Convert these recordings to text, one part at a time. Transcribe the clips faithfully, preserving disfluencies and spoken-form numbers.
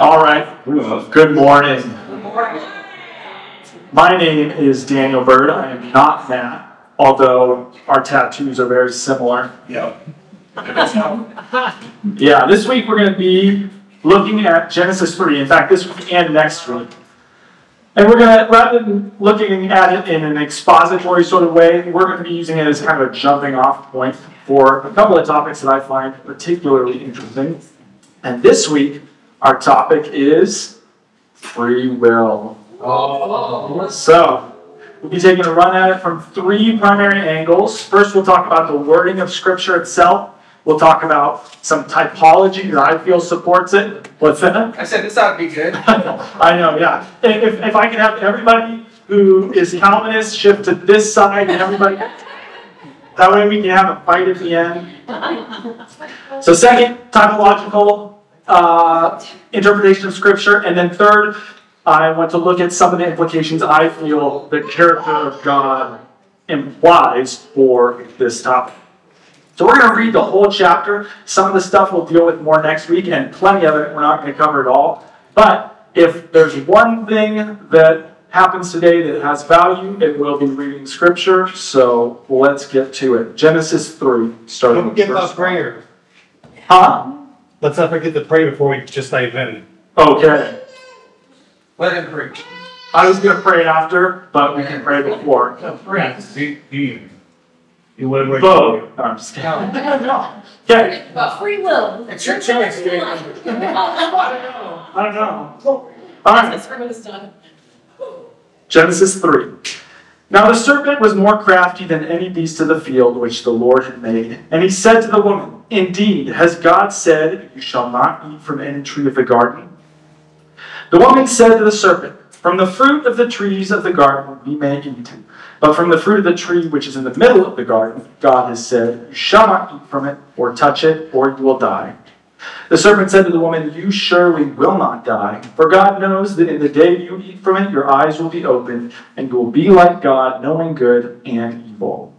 All right. Good morning. Good morning. My name is Daniel Bird. I am not Matt, although our tattoos are very similar. Yep. Yeah, this week we're going to be looking at Genesis three. In fact, this week and next week. And we're going to, rather than looking at it in an expository sort of way, we're going to be using it as kind of a jumping off point for a couple of topics that I find particularly interesting. And this week, our topic is free will. Oh. So, we'll be taking a run at it from three primary angles. First, we'll talk about the wording of Scripture itself. We'll talk about some typology that I feel supports it. What's that? I said this ought to be good. I know, yeah. If, if I can have everybody who is Calvinist shift to this side and everybody... That way we can have a fight at the end. So second, typological... Uh, interpretation of Scripture. And then third, I want to look at some of the implications I feel the character of God implies for this topic. So we're going to read the whole chapter. Some of the stuff we'll deal with more next week, and plenty of it we're not going to cover at all. But if there's one thing that happens today that has value, it will be reading Scripture. So let's get to it. Genesis three, starting with verse one. Don't forget about prayer. Huh? Let's not forget to pray before we just dive in. Okay. Let him preach. I was going to pray after, but we can pray before. No, pray. You, you, you whatever vote. No, I'm just kidding. No. Okay. Free will. It's your choice, dude. I don't know. I don't know. All right. Genesis three. Now the serpent was more crafty than any beast of the field which the Lord had made. And he said to the woman, "Indeed, has God said, 'You shall not eat from any tree of the garden?'" The woman said to the serpent, "From the fruit of the trees of the garden we may eat, but from the fruit of the tree which is in the middle of the garden, God has said, 'You shall not eat from it, or touch it, or you will die.'" The serpent said to the woman, "You surely will not die, for God knows that in the day you eat from it, your eyes will be opened, and you will be like God, knowing good and evil."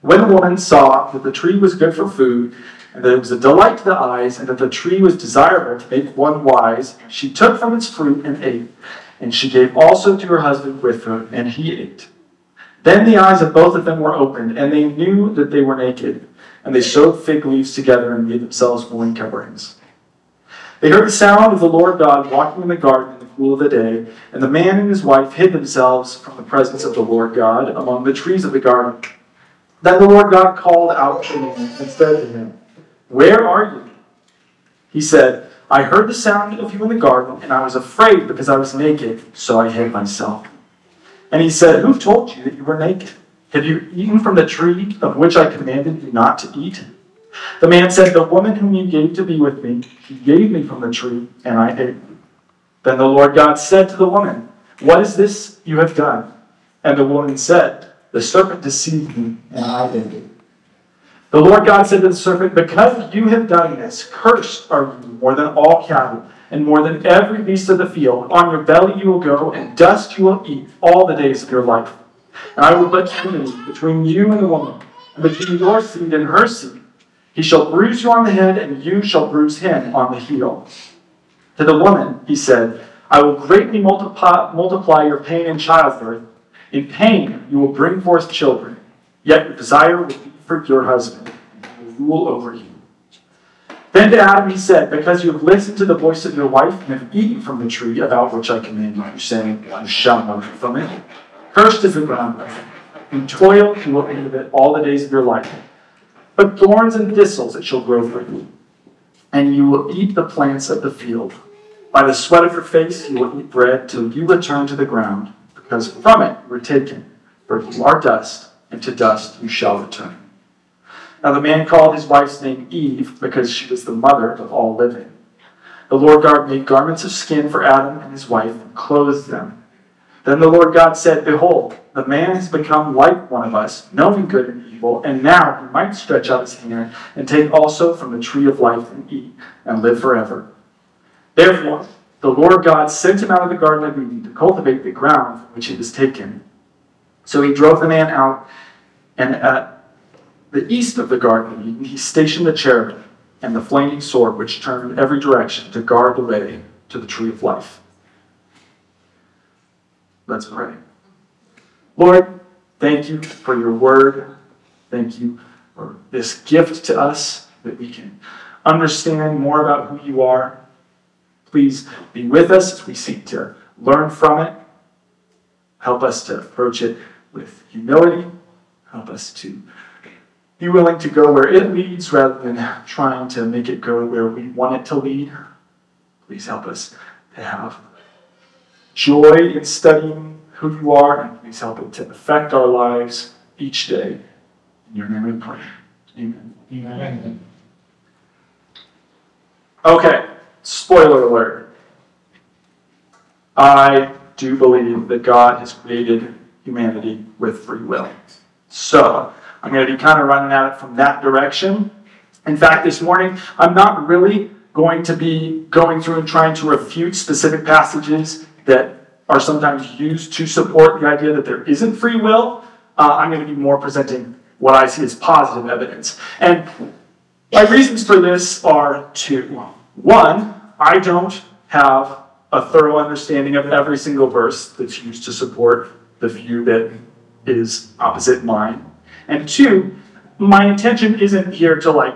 When the woman saw that the tree was good for food, and that it was a delight to the eyes, and that the tree was desirable to make one wise, she took from its fruit and ate. And she gave also to her husband with her, and he ate. Then the eyes of both of them were opened, and they knew that they were naked. And they sewed fig leaves together and made themselves woolen coverings. They heard the sound of the Lord God walking in the garden in the cool of the day, and the man and his wife hid themselves from the presence of the Lord God among the trees of the garden. Then the Lord God called out to him and said to him, "Where are you?" He said, "I heard the sound of you in the garden, and I was afraid because I was naked, so I hid myself." And he said, "Who told you that you were naked? Have you eaten from the tree of which I commanded you not to eat?" The man said, "The woman whom you gave to be with me, she gave me from the tree, and I ate." Then the Lord God said to the woman, "What is this you have done?" And the woman said, "The serpent deceived me, and I ate." The Lord God said to the serpent, "Because you have done this, cursed are you more than all cattle, and more than every beast of the field. On your belly you will go, and dust you will eat all the days of your life. And I will put enmity between you and the woman, and between your seed and her seed. He shall bruise you on the head, and you shall bruise him on the heel." To the woman he said, "I will greatly multiply, multiply your pain in childbirth. In pain you will bring forth children, yet your desire will be for your husband, and will rule over you." Then to Adam he said, "Because you have listened to the voice of your wife, and have eaten from the tree about which I commanded you, saying, 'You shall not eat from it,' cursed is the ground. In toil you will eat of it all the days of your life. But thorns and thistles it shall grow for you, and you will eat the plants of the field. By the sweat of your face you will eat bread, till you return to the ground, because from it you were taken, for you are dust, and to dust you shall return." Now the man called his wife's name Eve, because she was the mother of all living. The Lord God made garments of skin for Adam and his wife, and clothed them. Then the Lord God said, "Behold, the man has become like one of us, knowing good and evil, and now he might stretch out his hand, and take also from the tree of life, and eat, and live forever." Therefore the Lord God sent him out of the Garden of Eden to cultivate the ground from which he was taken. So he drove the man out, and at the east of the Garden of Eden he stationed the cherubim and the flaming sword, which turned every direction to guard the way to the tree of life. Let's pray. Lord, thank you for your word. Thank you for this gift to us that we can understand more about who you are. Please be with us as we seek to learn from it. Help us to approach it with humility. Help us to be willing to go where it leads rather than trying to make it go where we want it to lead. Please help us to have joy in studying who you are, and please help it to affect our lives each day. In your name we pray. Amen. Amen. Okay, spoiler alert. I do believe that God has created humanity with free will. So, I'm going to be kind of running at it from that direction. In fact, this morning, I'm not really going to be going through and trying to refute specific passages that are sometimes used to support the idea that there isn't free will. Uh, I'm going to be more presenting what I see as positive evidence. And my reasons for this are two. One, I don't have a thorough understanding of every single verse that's used to support the view that is opposite mine. And two, my intention isn't here to like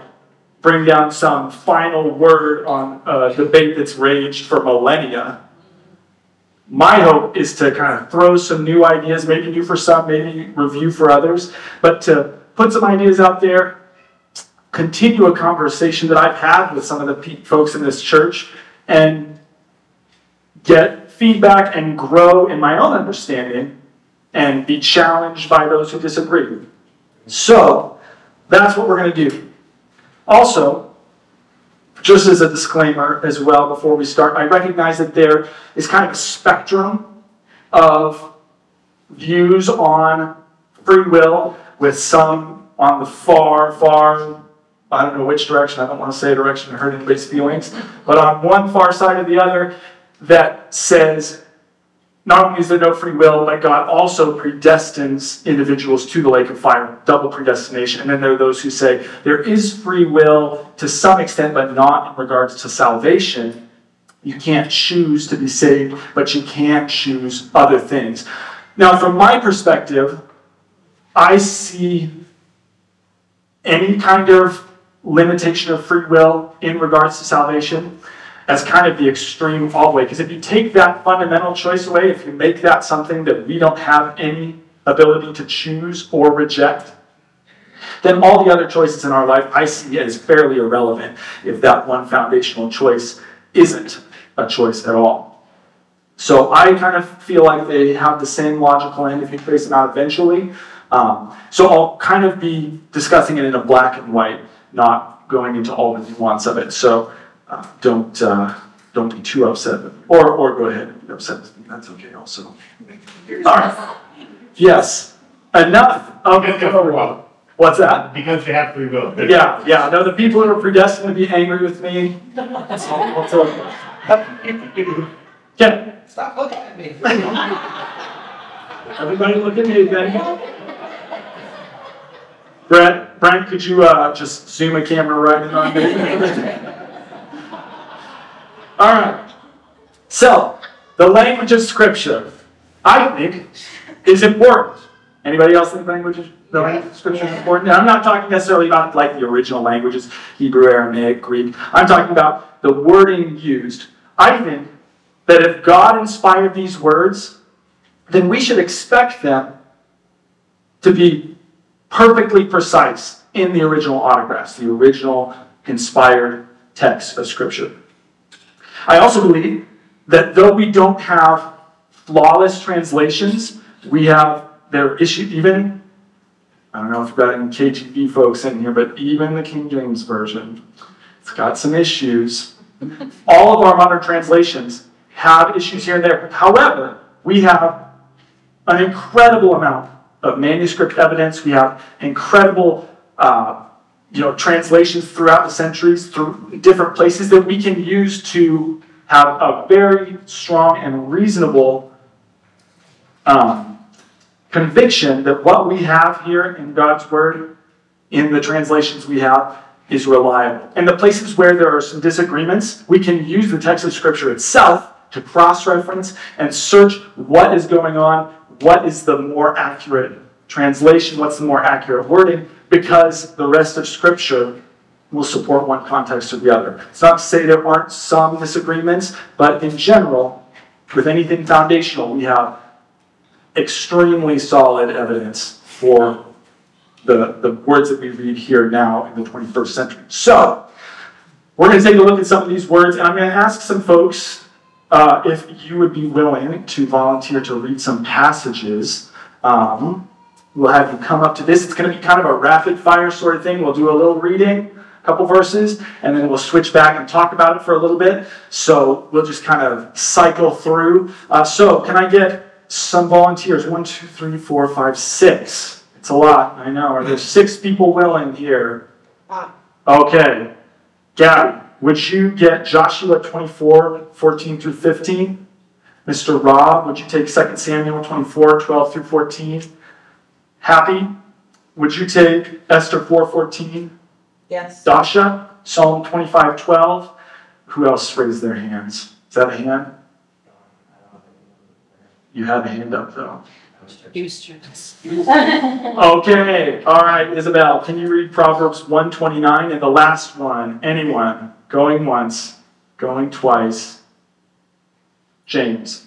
bring down some final word on a debate that's raged for millennia. My hope is to kind of throw some new ideas, maybe new for some, maybe review for others, but to put some ideas out there, continue a conversation that I've had with some of the folks in this church, and get feedback and grow in my own understanding and be challenged by those who disagree. So, that's what we're going to do. Also, just as a disclaimer as well before we start, I recognize that there is kind of a spectrum of views on free will, with some on the far, far, I don't know which direction, I don't want to say a direction to hurt anybody's feelings, but on one far side or the other that says, not only is there no free will, but God also predestines individuals to the lake of fire, double predestination. And then there are those who say there is free will to some extent, but not in regards to salvation. You can't choose to be saved, but you can choose other things. Now, from my perspective, I see any kind of limitation of free will in regards to salvation as kind of the extreme all the way. Because if you take that fundamental choice away, if you make that something that we don't have any ability to choose or reject, then all the other choices in our life I see as fairly irrelevant if that one foundational choice isn't a choice at all. So I kind of feel like they have the same logical end if you trace them out eventually. Um, so I'll kind of be discussing it in a black and white, not going into all the nuance of it. So Uh, don't uh, don't be too upset, or or go ahead and be upset with me. That's okay, also. All right. Yes. Enough of the What's that? Because they have free will. Yeah, yeah. No, the people who are predestined to be angry with me. That's all. I'll tell you. Yeah. Stop looking at me. Everybody, look at me then. Brent, Brent, could you uh, just zoom a camera right in on me? All right, so the language of Scripture, I think, is important. Anybody else think language of the language of Scripture is important? And I'm not talking necessarily about like the original languages, Hebrew, Aramaic, Greek. I'm talking about the wording used. I think that if God inspired these words, then we should expect them to be perfectly precise in the original autographs, the original inspired text of Scripture. I also believe that though we don't have flawless translations, we have their issue, even, I don't know if we've got any K J V folks in here, but even the King James Version, it's got some issues. All of our modern translations have issues here and there. However, we have an incredible amount of manuscript evidence. We have incredible uh you know, translations throughout the centuries, through different places that we can use to have a very strong and reasonable um, conviction that what we have here in God's Word, in the translations we have, is reliable. In the places where there are some disagreements, we can use the text of Scripture itself to cross-reference and search what is going on, what is the more accurate translation, what's the more accurate wording, because the rest of Scripture will support one context or the other. It's not to say there aren't some disagreements, but in general, with anything foundational, we have extremely solid evidence for the, the words that we read here now in the twenty-first century. So, we're going to take a look at some of these words, and I'm going to ask some folks uh, if you would be willing to volunteer to read some passages. Um, we'll have you come up to this. It's going to be kind of a rapid-fire sort of thing. We'll do a little reading, a couple verses, and then we'll switch back and talk about it for a little bit. So, we'll just kind of cycle through. Uh, so, can I get some volunteers? One, two, three, four, five, six. It's a lot, I know. Are there six people willing here? Okay. Gabby, would you get Joshua twenty-four, fourteen through fifteen? Mister Rob, would you take Second Samuel twenty-four, twelve through fourteen? Happy, would you take Esther four, fourteen? Yes. Dasha, Psalm twenty-five, twelve. Who else raised their hands? Is that a hand? You have a hand up, though. Okay, all right, Isabel, can you read Proverbs one twenty-nine and the last one? Anyone? Going once, going twice. James.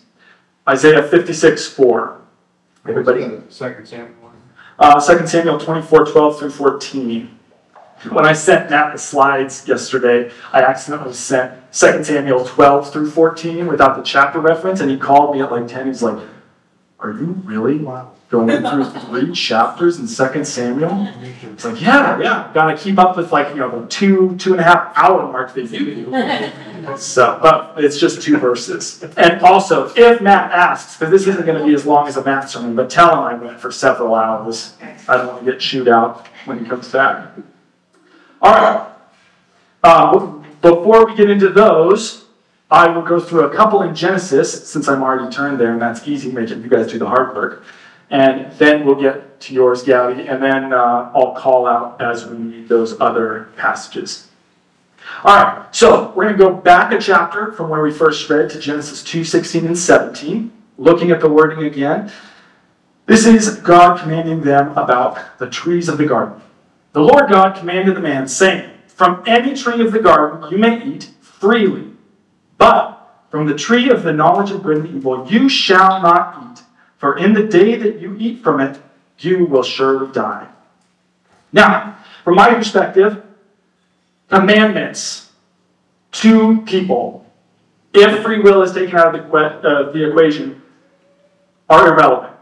Isaiah fifty-six, four. Everybody? Second Samuel. Uh, Second Samuel twenty-four, twelve through fourteen. When I sent Matt the slides yesterday, I accidentally sent Second Samuel twelve through fourteen without the chapter reference, and he called me at like ten. He's like, are you really going through three chapters in Second Samuel? It's like, yeah, yeah. Got to keep up with, like, you know, the two, two and a half hour mark they do. So, but it's just two verses. And also, if Matt asks, because this isn't going to be as long as a Matt sermon, but tell him I went for several hours. I don't want to get chewed out when he comes back. All right. Uh, before we get into those, I will go through a couple in Genesis, since I'm already turned there, and that's easy, making you guys do the hard work. And then we'll get to yours, Gabby, and then uh, I'll call out as we need those other passages. All right, so we're going to go back a chapter from where we first read to Genesis two, sixteen, and seventeen, looking at the wording again. This is God commanding them about the trees of the garden. The Lord God commanded the man, saying, "From any tree of the garden you may eat freely, but from the tree of the knowledge of good and evil you shall not eat, for in the day that you eat from it, you will surely die." Now, from my perspective, commandments to people, if free will is taken out of the, uh, the equation, are irrelevant.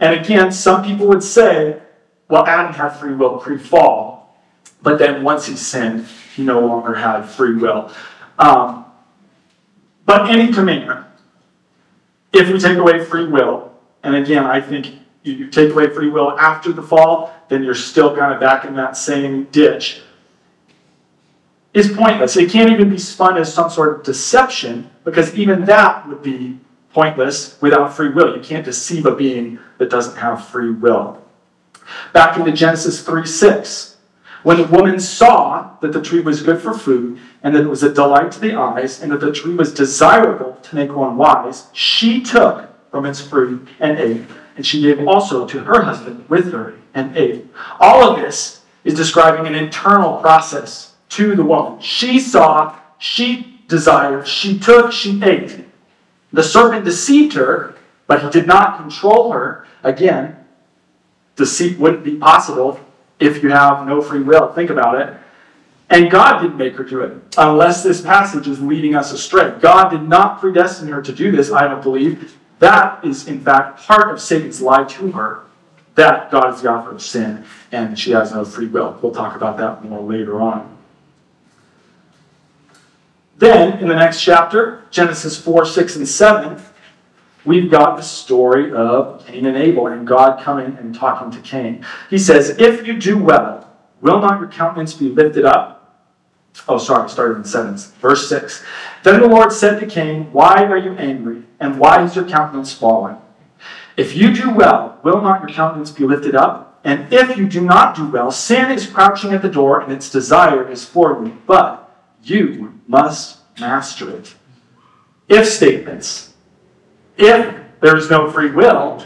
And again, some people would say, well, Adam had free will pre-fall, but then once he sinned, he no longer had free will. Um, but any commandment, if we take away free will, and again, I think you take away free will after the fall, then you're still kind of back in that same ditch, is pointless. It can't even be spun as some sort of deception, because even that would be pointless without free will. You can't deceive a being that doesn't have free will. Back into Genesis three, six. When the woman saw that the tree was good for food, and that it was a delight to the eyes, and that the tree was desirable to make one wise, she took from its fruit and ate, and she gave also to her husband with her and ate. All of this is describing an internal process to the woman. She saw, she desired, she took, she ate. The serpent deceived her, but he did not control her. Again, deceit wouldn't be possible if you have no free will. Think about it. And God didn't make her do it, unless this passage is leading us astray. God did not predestine her to do this, I don't believe. That is, in fact, part of Satan's lie to her, that God is the author of sin, and she has no free will. We'll talk about that more later on. Then, in the next chapter, Genesis four, six, and seven, we've got the story of Cain and Abel, and God coming and talking to Cain. He says, "If you do well, will not your countenance be lifted up?" Oh, sorry, I started in sentence. Verse six. Then the Lord said to Cain, "Why are you angry, and why is your countenance fallen? If you do well, will not your countenance be lifted up? And if you do not do well, sin is crouching at the door, and its desire is for you, but you must master it. If statements. If there is no free will,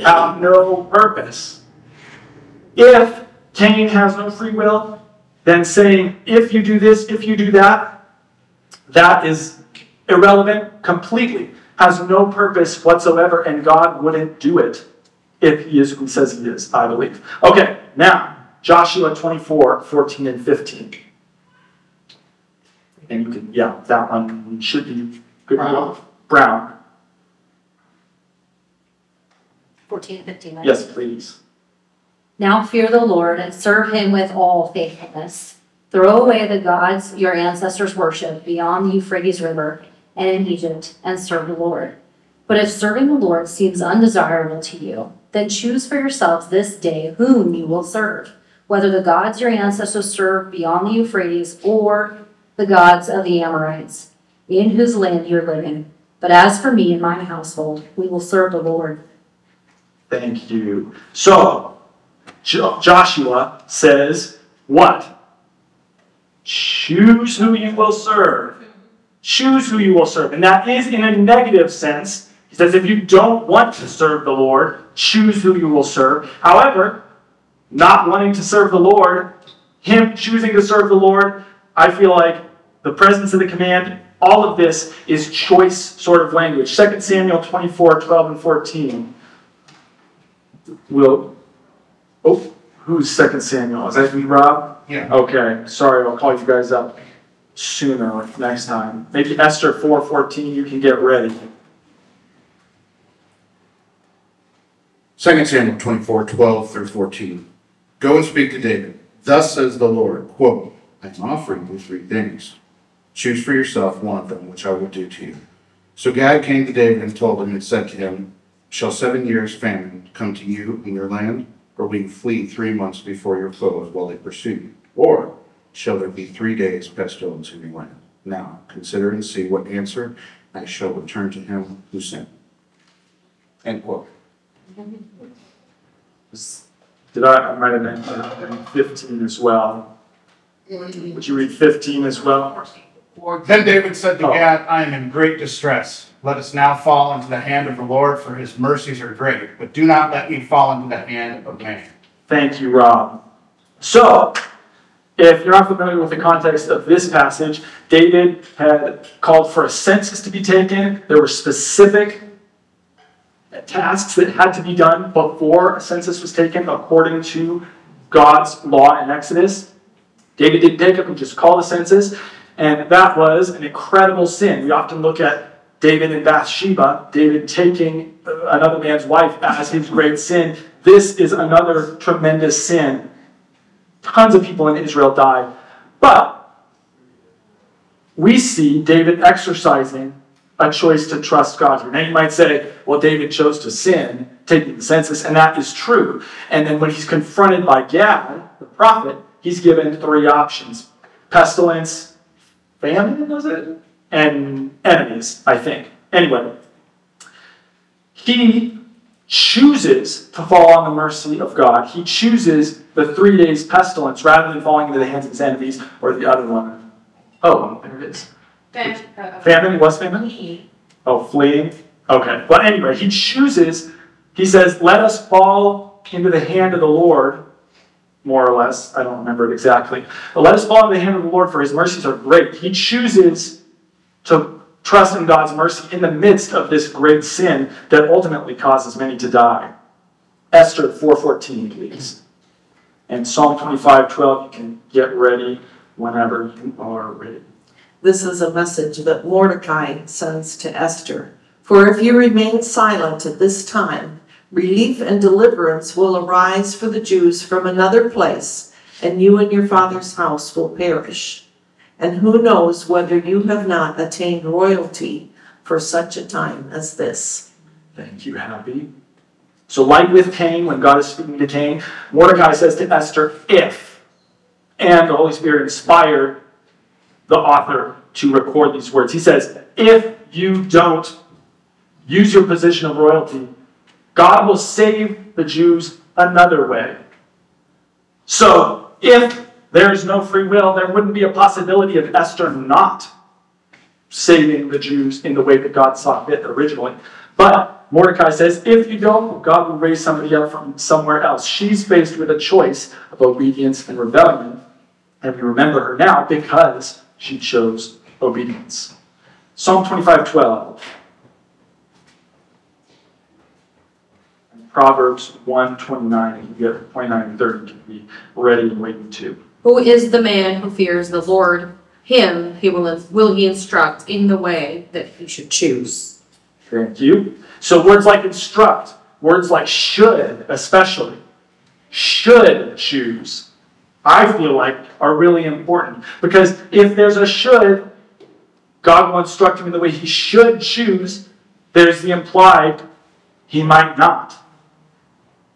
have no purpose. If Cain has no free will, then saying, if you do this, if you do that, that is irrelevant completely, has no purpose whatsoever, and God wouldn't do it if he is who he says he is, I believe. Okay, now, Joshua twenty-four, fourteen and fifteen. And you can, yeah, that one should be good. Brown. Brown. fourteen and fifteen, right? Yes, please. Now fear the Lord and serve him with all faithfulness. Throw away the gods your ancestors worshipped beyond the Euphrates River and in Egypt, and serve the Lord. But if serving the Lord seems undesirable to you, then choose for yourselves this day whom you will serve, whether the gods your ancestors served beyond the Euphrates or the gods of the Amorites, in whose land you are living. But as for me and my household, we will serve the Lord. Thank you. So, Jo- Joshua says what? Choose who you will serve. Choose who you will serve. And that is in a negative sense. He says if you don't want to serve the Lord, choose who you will serve. However, not wanting to serve the Lord, him choosing to serve the Lord, I feel like the presence of the command, all of this is choice sort of language. Second Samuel twenty-four, twelve and fourteen. We'll... Oh, who's Second Samuel? Is that me, Rob? Yeah. Okay. Sorry, I'll call you guys up sooner next time. Maybe Esther four fourteen, you can get ready. Second Samuel twenty-four, twelve through fourteen. Go and speak to David. Thus says the Lord, quote, I am offering you three things. Choose for yourself one of them, which I will do to you. So Gad came to David and told him and said to him, shall seven years' famine come to you in your land? Or will you flee three months before your foes while they pursue you? Or shall there be three days pestilence in your land? Now consider and see what answer I shall return to him who sent. End quote. Did I, I might have mentioned fifteen as well. Would you read fifteen as well? Then David said to oh. Gad, I am in great distress. Let us now fall into the hand of the Lord, for his mercies are great. But do not let me fall into the hand of man. Thank you, Rob. So, if you're not familiar with the context of this passage, David had called for a census to be taken. There were specific tasks that had to be done before a census was taken according to God's law in Exodus. David didn't take up and just call the census, and that was an incredible sin. We often look at David and Bathsheba, David taking another man's wife as his great sin. This is another tremendous sin. Tons of people in Israel died. But we see David exercising a choice to trust God here. Now you might say, well, David chose to sin, taking the census, and that is true. And then when he's confronted by Gad, the prophet, he's given three options. Pestilence, famine, was it? And enemies, I think. Anyway, he chooses to fall on the mercy of God. He chooses the three days pestilence rather than falling into the hands of his enemies or the other one. Oh, there it is. Famine. Famine? What's famine? Oh, fleeing. Okay. But anyway, he chooses, he says, let us fall into the hand of the Lord, more or less. I don't remember it exactly. But let us fall into the hand of the Lord, for his mercies are great. He chooses to trust in God's mercy in the midst of this great sin that ultimately causes many to die. Esther four fourteen, please. And Psalm twenty-five twelve, you can get ready whenever you are ready. This is a message that Mordecai sends to Esther. For if you remain silent at this time, relief and deliverance will arise for the Jews from another place, and you and your father's house will perish. And who knows whether you have not attained royalty for such a time as this. Thank you, Happy. So like with Cain, when God is speaking to Cain, Mordecai says to Esther, if, and the Holy Spirit inspired the author to record these words. He says, if you don't use your position of royalty, God will save the Jews another way. So if there is no free will, there wouldn't be a possibility of Esther not saving the Jews in the way that God saw fit originally. But Mordecai says, if you don't, God will raise somebody up from somewhere else. She's faced with a choice of obedience and rebellion. And we remember her now because she chose obedience. Psalm twenty-five twelve. Proverbs one twenty-nine, and you get twenty-nine and thirty can be ready and waiting too. Who is the man who fears the Lord? Him he will, will he instruct in the way that he should choose. Thank you. So words like instruct, words like should, especially, should choose, I feel like are really important. Because if there's a should, God will instruct him in the way he should choose, there's the implied he might not.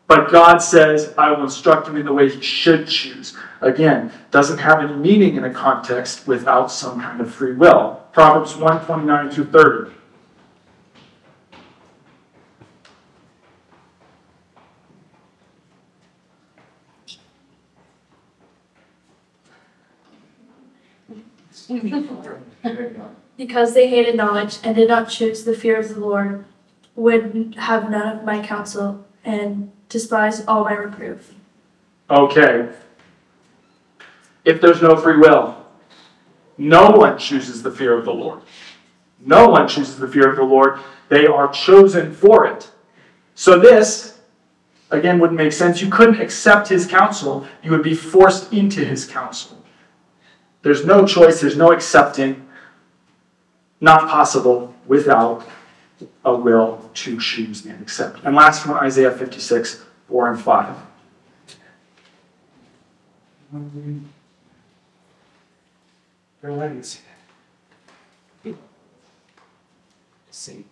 But God says, I will instruct him in the way he should choose. Again, doesn't have any meaning in a context without some kind of free will. Proverbs one twenty-nine through thirty. Because they hated knowledge and did not choose the fear of the Lord, would have none of my counsel and despise all my reproof. Okay. If there's no free will, no one chooses the fear of the Lord. No one chooses the fear of the Lord. They are chosen for it. So this, again, wouldn't make sense. You couldn't accept his counsel. You would be forced into his counsel. There's no choice. There's no accepting. Not possible without a will to choose and accept. And last one, Isaiah fifty-six, four and five. Your ladies. See.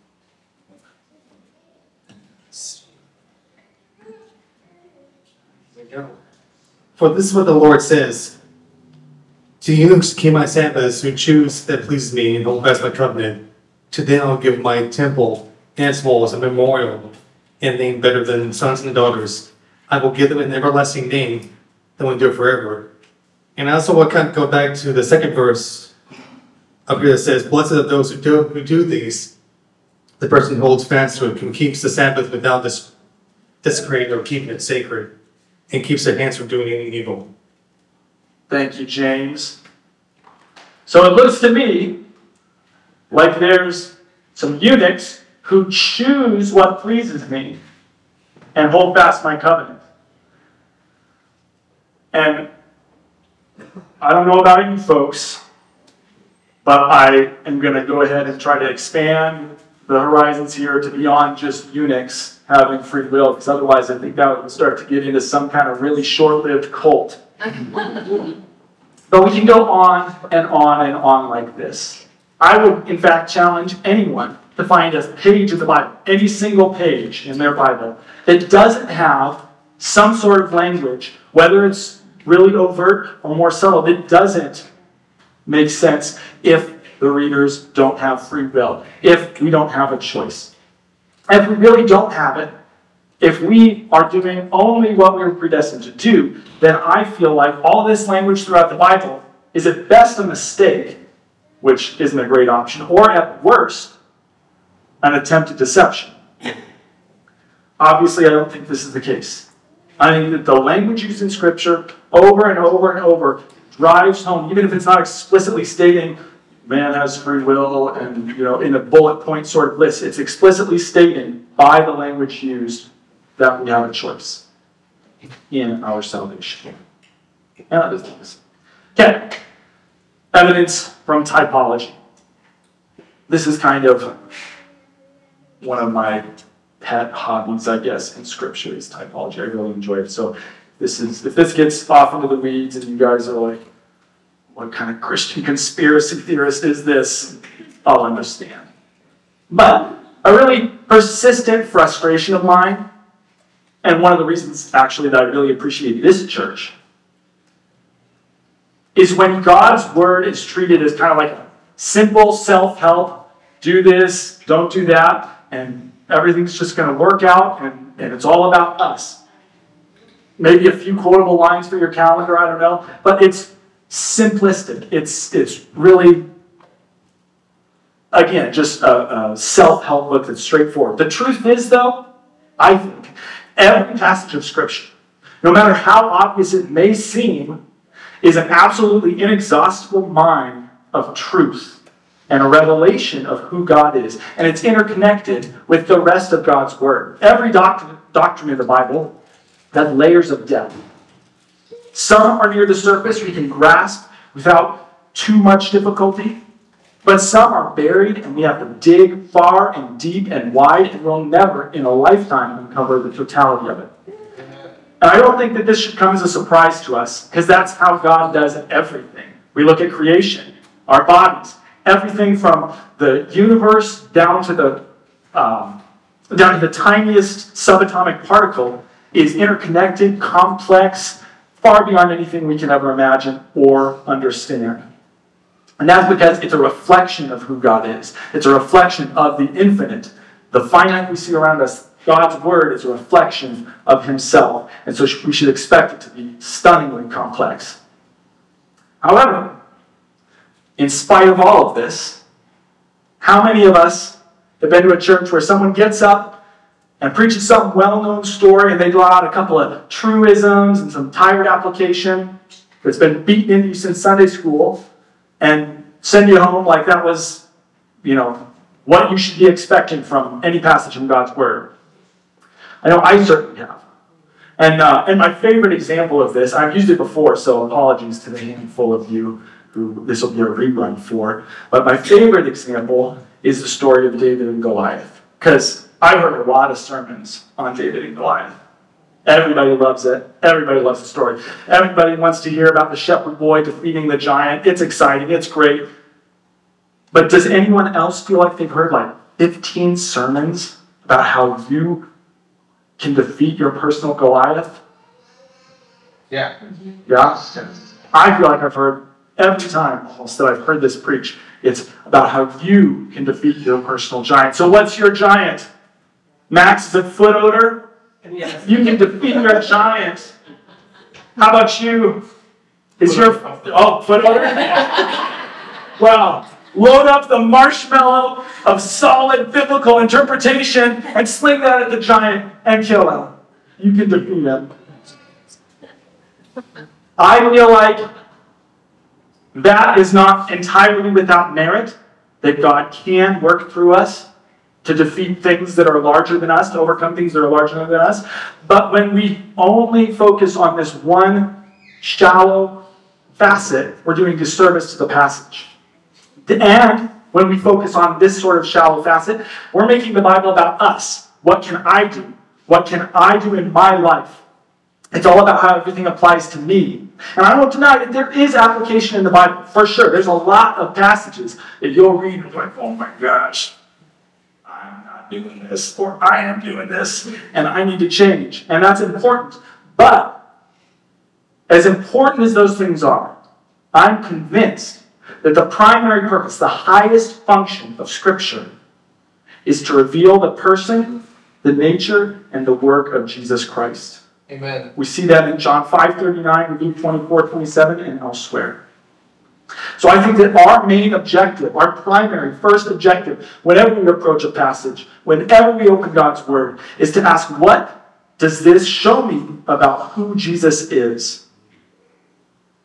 There you go. For this is what the Lord says. To eunuchs came my Sabbaths, who choose that please me and hold fast my covenant. To them I'll give my temple, dance halls, a memorial, and name better than sons and daughters. I will give them an everlasting name that will endure forever. And I also want to go back to the second verse up here that says, blessed are those who do, who do these. The person who holds fast to it and keeps the Sabbath without dis- desecrating or keeping it sacred, and keeps their hands from doing any evil. Thank you, James. So it looks to me like there's some eunuchs who choose what pleases me and hold fast my covenant. And I don't know about any folks, but I am going to go ahead and try to expand the horizons here to beyond just eunuchs having free will, because otherwise I think that would start to get into some kind of really short-lived cult. But we can go on and on and on like this. I would, in fact, challenge anyone to find a page of the Bible, any single page in their Bible, that doesn't have some sort of language, whether it's really overt or more subtle, that doesn't make sense if the readers don't have free will, if we don't have a choice. If we really don't have it, if we are doing only what we were predestined to do, then I feel like all this language throughout the Bible is at best a mistake, which isn't a great option, or at worst, an attempt at deception. Obviously, I don't think this is the case. I think that the language used in Scripture over and over and over drives home, even if it's not explicitly stating man has free will and, you know, in a bullet point sort of list, it's explicitly stating by the language used that we have a choice in our salvation. And other things. Okay. Evidence from typology. This is kind of one of my pet hobbies, I guess, in Scripture is typology. I really enjoy it. So this is, if this gets off into the weeds and you guys are like, what kind of Christian conspiracy theorist is this? I'll understand. But a really persistent frustration of mine, and one of the reasons actually that I really appreciate this church, is when God's word is treated as kind of like simple self-help, do this, don't do that, and everything's just going to work out, and, and it's all about us. maybe a few quotable lines for your calendar, I don't know. But it's simplistic. It's, it's really, again, just a, a self-help look that's straightforward. The truth is, though, I think, every passage of Scripture, no matter how obvious it may seem, is an absolutely inexhaustible mine of truth and a revelation of who God is. And it's interconnected with the rest of God's Word. Every doctrine, doctrine in the Bible has layers of depth. Some are near the surface we can grasp without too much difficulty, but some are buried and we have to dig far and deep and wide, and we'll never in a lifetime uncover the totality of it. And I don't think that this should come as a surprise to us, because that's how God does everything. We look at creation, our bodies, everything from the universe down to the um, down to the tiniest subatomic particle is interconnected, complex, far beyond anything we can ever imagine or understand. And that's because it's a reflection of who God is. It's a reflection of the infinite. The finite we see around us, God's Word, is a reflection of Himself. And so we should expect it to be stunningly complex. However, in spite of all of this, how many of us have been to a church where someone gets up and preaches some well-known story and they draw out a couple of truisms and some tired application that's been beaten into you since Sunday school and send you home like that was, you know, what you should be expecting from any passage from God's Word? I know I certainly have. And, uh, and my favorite example of this, I've used it before, so apologies to the handful of you who this will be a rerun for. But my favorite example is the story of David and Goliath, because I heard a lot of sermons on David and Goliath. Everybody loves it. Everybody loves the story. Everybody wants to hear about the shepherd boy defeating the giant. It's exciting. It's great. But does anyone else feel like they've heard like fifteen sermons about how you can defeat your personal Goliath? Yeah. Yeah? I feel like I've heard every time almost that I've heard this preach, it's about how you can defeat your personal giant. So what's your giant? Max, is it foot odor? Yes. You can defeat your giant. How about you? Is your... Oh, foot odor? Well, load up the marshmallow of solid biblical interpretation and sling that at the giant and kill him. You can defeat him. I feel like that is not entirely without merit, that God can work through us to defeat things that are larger than us, to overcome things that are larger than us. But when we only focus on this one shallow facet, we're doing disservice to the passage. And when we focus on this sort of shallow facet, we're making the Bible about us. What can I do? What can I do in my life? It's all about how everything applies to me. And I won't deny that there is application in the Bible, for sure. There's a lot of passages that you'll read and you're like, oh my gosh, I'm not doing this, or I am doing this, and I need to change. And that's important. But as important as those things are, I'm convinced that the primary purpose, the highest function of Scripture, is to reveal the person, the nature, and the work of Jesus Christ. Amen. We see that in John five thirty-nine, Luke twenty-four twenty-seven, and elsewhere. So I think that our main objective, our primary first objective, whenever we approach a passage, whenever we open God's Word, is to ask, what does this show me about who Jesus is?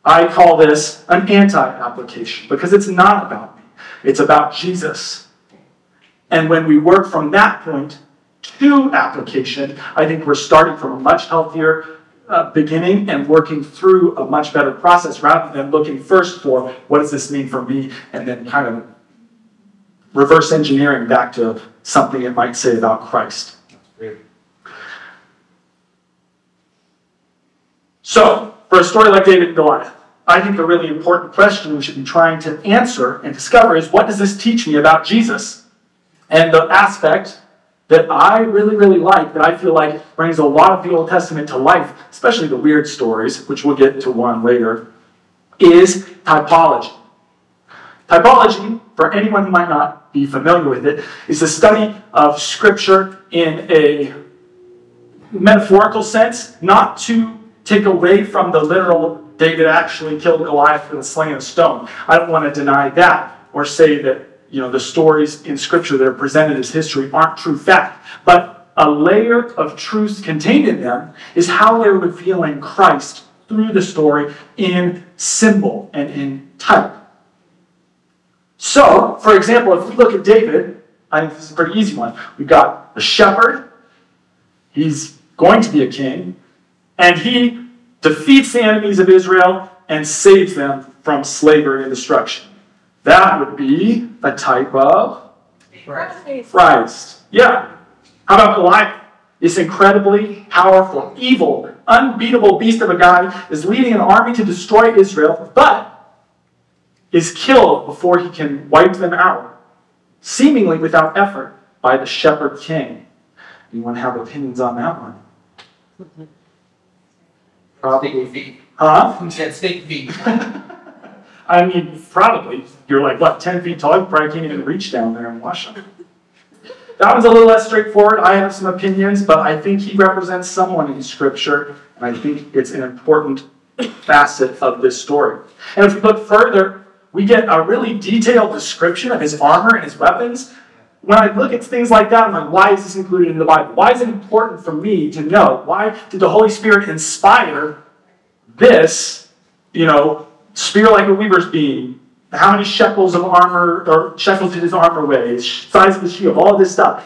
I call this an anti-application, because it's not about me. It's about Jesus. And when we work from that point to application, I think we're starting from a much healthier uh, beginning and working through a much better process, rather than looking first for what does this mean for me and then kind of reverse engineering back to something it might say about Christ. So, for a story like David and Goliath, I think the really important question we should be trying to answer and discover is, what does this teach me about Jesus? And the aspect that I really, really like, that I feel like brings a lot of the Old Testament to life, especially the weird stories, which we'll get to one later, is typology. Typology, for anyone who might not be familiar with it, is the study of Scripture in a metaphorical sense, not to take away from the literal David actually killed Goliath with a sling and a stone. I don't want to deny that or say that, you know, the stories in Scripture that are presented as history aren't true fact. But a layer of truth contained in them is how they're revealing Christ through the story in symbol and in type. So, for example, if we look at David, I think this is a pretty easy one. We've got the shepherd. He's going to be a king. And he defeats the enemies of Israel and saves them from slavery and destruction. That would be a type of Christ. Christ. Yeah. How about Goliath? This incredibly powerful, evil, unbeatable beast of a guy is leading an army to destroy Israel, but is killed before he can wipe them out, seemingly without effort, by the shepherd king. Anyone have opinions on that one? Probably. Huh? That's big V. I mean, probably. You're like, what, ten feet tall? You probably can't even reach down there and wash them. That one's a little less straightforward. I have some opinions, but I think he represents someone in Scripture, and I think it's an important facet of this story. And if we look further, we get a really detailed description of his armor and his weapons. When I look at things like that, I'm like, why is this included in the Bible? Why is it important for me to know? Why did the Holy Spirit inspire this, you know, spear like a weaver's beam? How many shekels of armor, or shekels did his armor weigh? Size of the shield, all of this stuff.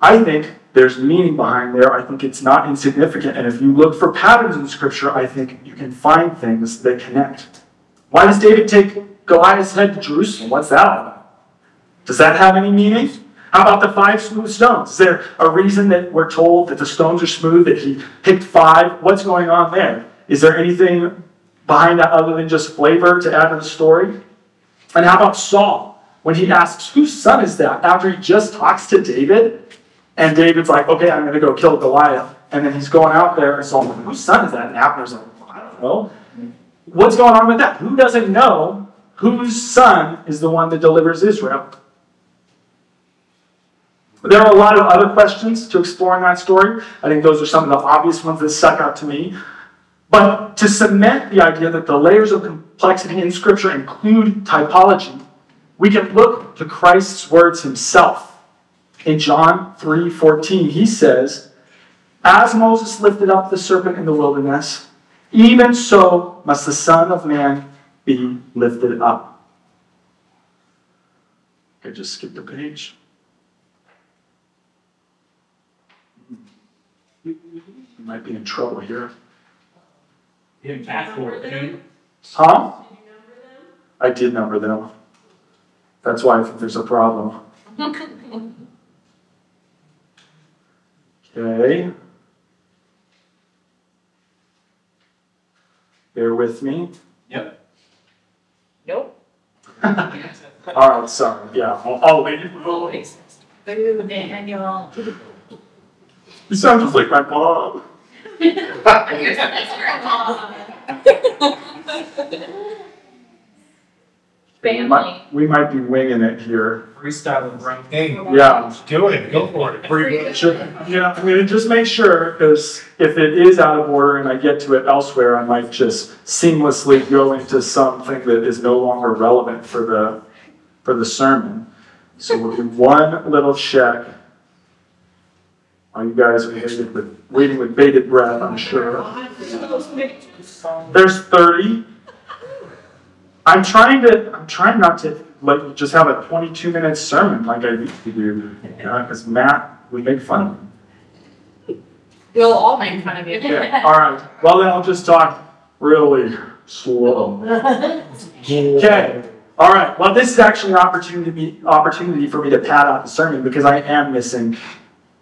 I think there's meaning behind there. I think it's not insignificant. And if you look for patterns in Scripture, I think you can find things that connect. Why does David take Goliath's head to Jerusalem? What's that all about? Does that have any meaning? How about the five smooth stones? Is there a reason that we're told that the stones are smooth, that he picked five? What's going on there? Is there anything behind that other than just flavor to add to the story? And how about Saul? When he asks, whose son is that? After he just talks to David, and David's like, okay, I'm going to go kill Goliath. And then he's going out there, and Saul's like, whose son is that? And Abner's like, well, I don't know. What's going on with that? Who doesn't know whose son is the one that delivers Israel? There are a lot of other questions to explore in that story. I think those are some of the obvious ones that stuck out to me. But to cement the idea that the layers of complexity in Scripture include typology, we can look to Christ's words himself. In John three fourteen, he says, "As Moses lifted up the serpent in the wilderness, even so must the Son of Man be lifted up." I just skipped a page. We might be in trouble here. You didn't ask for it. Huh? Did you number them? I did number them. That's why I think there's a problem. Okay. Bear with me. Yep. Nope. All right, sorry. Yeah. I'll wait. Always. Manual. You sound just like my mom. we, might, we might be winging it here. Freestyling the right thing. Yeah. Do it. Go for it. Sure. Yeah. I'm going to just make sure, because if it is out of order and I get to it elsewhere, I might just seamlessly go into something that is no longer relevant for the for the sermon. So we'll do one little check. Oh, you guys are waiting with, waiting with bated breath, I'm sure. There's thirty. I'm trying to. I'm trying not to let you just have a twenty-two minute sermon like I used to do, because uh, Matt would make fun of me. We'll all make fun of you. Yeah. All right. Well, then I'll just talk really slow. Okay. All right. Well, this is actually an opportunity opportunity for me to pad out the sermon because I am missing.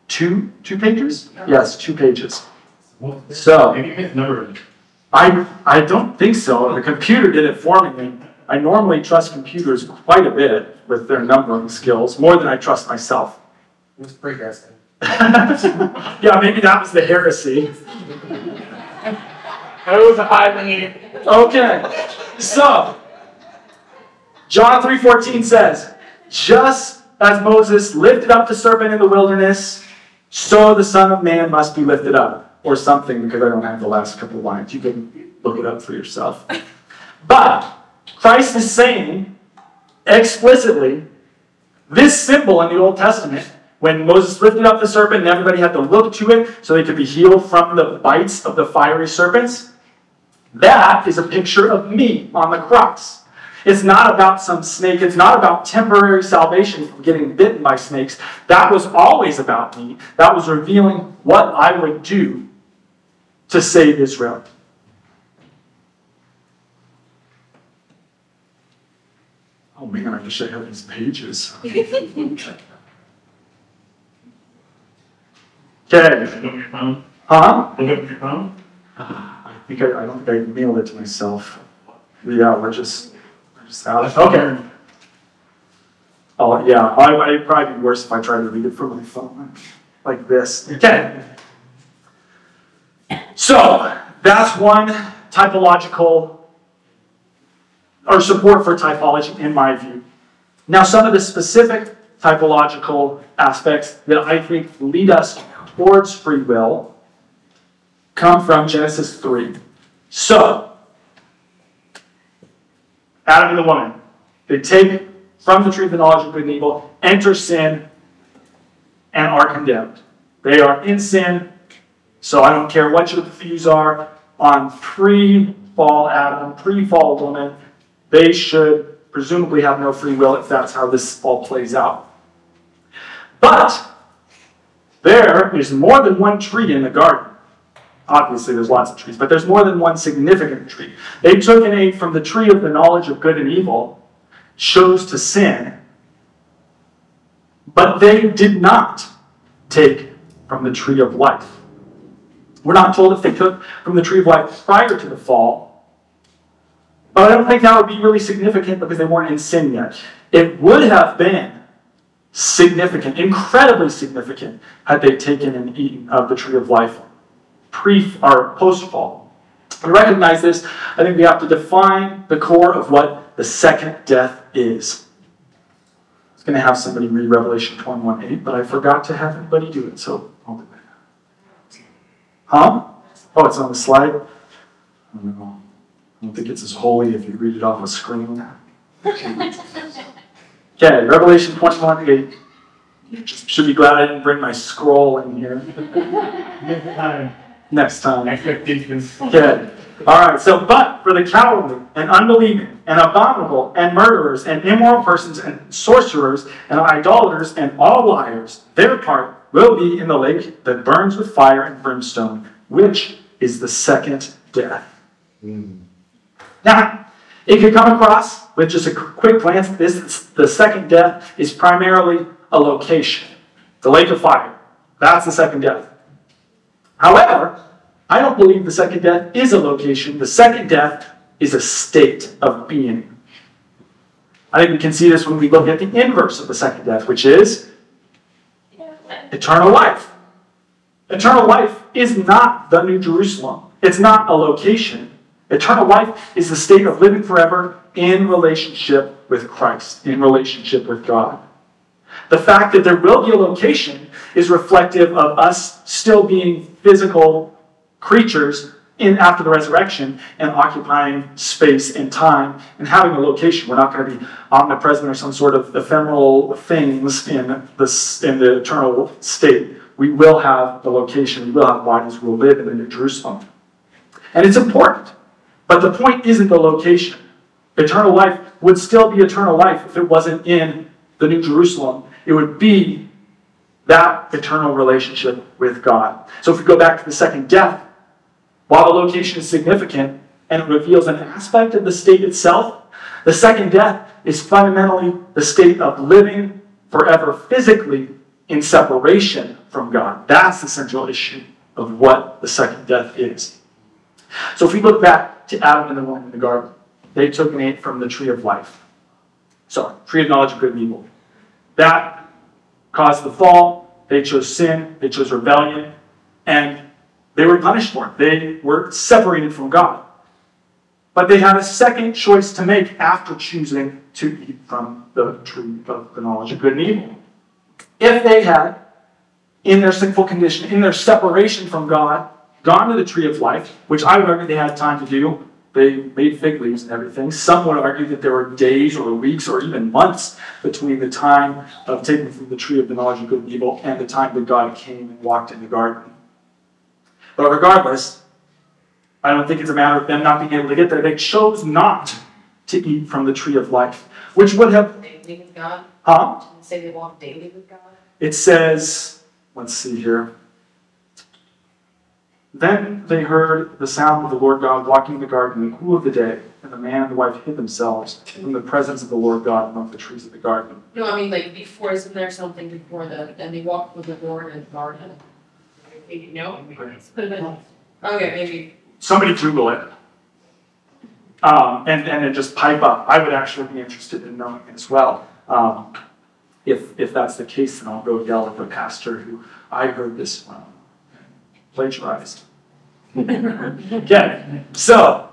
Two two pages? Yes, two pages. So I I don't think so. The computer did it for me. I normally trust computers quite a bit with their numbering skills, more than I trust myself. It was progressive. Yeah, maybe that was the heresy. That was a high minute. Okay. So John three fourteen says, just as Moses lifted up the serpent in the wilderness, so the Son of Man must be lifted up, or something, because I don't have the last couple of lines. You can look it up for yourself. But Christ is saying explicitly, this symbol in the Old Testament, when Moses lifted up the serpent and everybody had to look to it so they could be healed from the bites of the fiery serpents, that is a picture of me on the cross. It's not about some snake. It's not about temporary salvation from getting bitten by snakes. That was always about me. That was revealing what I would do to save Israel. Oh man, I wish I had these pages. Okay. Huh? I think I, I don't think I mailed it to myself. Yeah, we're just, we're just out. Okay. Oh yeah, I, it'd probably be worse if I tried to read it from my phone, like this. Okay. So that's one typological, or support for typology in my view. Now, some of the specific typological aspects that I think lead us towards free will come from Genesis three. So, Adam and the woman, they take from the tree of the knowledge of good and evil, enter sin, and are condemned. They are in sin, so I don't care what your views are on pre-fall Adam, pre-fall woman, they should presumably have no free will if that's how this all plays out. But there is more than one tree in the garden. Obviously, there's lots of trees, but there's more than one significant tree. They took and ate from the tree of the knowledge of good and evil, chose to sin, but they did not take from the tree of life. We're not told if they took from the tree of life prior to the fall, but I don't think that would be really significant because they weren't in sin yet. It would have been significant, incredibly significant, had they taken and eaten of the tree of life pre or post-fall. To recognize this, I think we have to define the core of what the second death is. I was going to have somebody read Revelation twenty-one eight, but I forgot to have anybody do it, so I'll do it. Huh? Oh, it's on the slide? I don't know. I don't think it's as holy if you read it off a screen. Okay, okay, Revelation twenty-one eight. Should be glad I didn't bring my scroll in here. Next time. Next time. Expectations. Okay. All right, so, but for the cowardly and unbelieving and abominable and murderers and immoral persons and sorcerers and idolaters and all liars, their part will be in the lake that burns with fire and brimstone, which is the second death. Mm. Now, it could come across with just a quick glance. This, the second death is primarily a location. The lake of fire. That's the second death. However, I don't believe the second death is a location. The second death is a state of being. I think we can see this when we look at the inverse of the second death, which is eternal life. Eternal life is not the New Jerusalem. It's not a location. Eternal life is the state of living forever in relationship with Christ, in relationship with God. The fact that there will be a location is reflective of us still being physical creatures in after the resurrection and occupying space and time and having a location. We're not going to be omnipresent or some sort of ephemeral things in the, in the eternal state. We will have a location. We will have bodies. We will live in the New Jerusalem. And it's important. But the point isn't the location. Eternal life would still be eternal life if it wasn't in the New Jerusalem. It would be that eternal relationship with God. So if we go back to the second death, while the location is significant and it reveals an aspect of the state itself, the second death is fundamentally the state of living forever physically in separation from God. That's the central issue of what the second death is. So if we look back to Adam and the woman in the garden, they took and ate from the tree of life. Sorry, tree of knowledge of good and evil. That caused the fall. They chose sin. They chose rebellion. And they were punished for it. They were separated from God. But they had a second choice to make after choosing to eat from the tree of the knowledge of good and evil. If they had, in their sinful condition, in their separation from God, gone to the tree of life, which I would argue they had time to do. They made fig leaves and everything. Some would argue that there were days or weeks or even months between the time of taking from the tree of the knowledge of good and evil and the time that God came and walked in the garden. But regardless, I don't think it's a matter of them not being able to get there. They chose not to eat from the tree of life, which would have... David with God? Huh? Did it say they walked daily with God? It says, let's see here. Then they heard the sound of the Lord God walking in the garden in the cool of the day, and the man and the wife hid themselves from the presence of the Lord God among the trees of the garden. No, I mean, like, before, isn't there something before that? And they walked with the Lord in the garden? No? Okay, maybe. Somebody Google it. Um, and, and then just pipe up. I would actually be interested in knowing it as well. Um, if, if that's the case, then I'll go yell at the pastor who I heard this from. Plagiarized. Okay. So,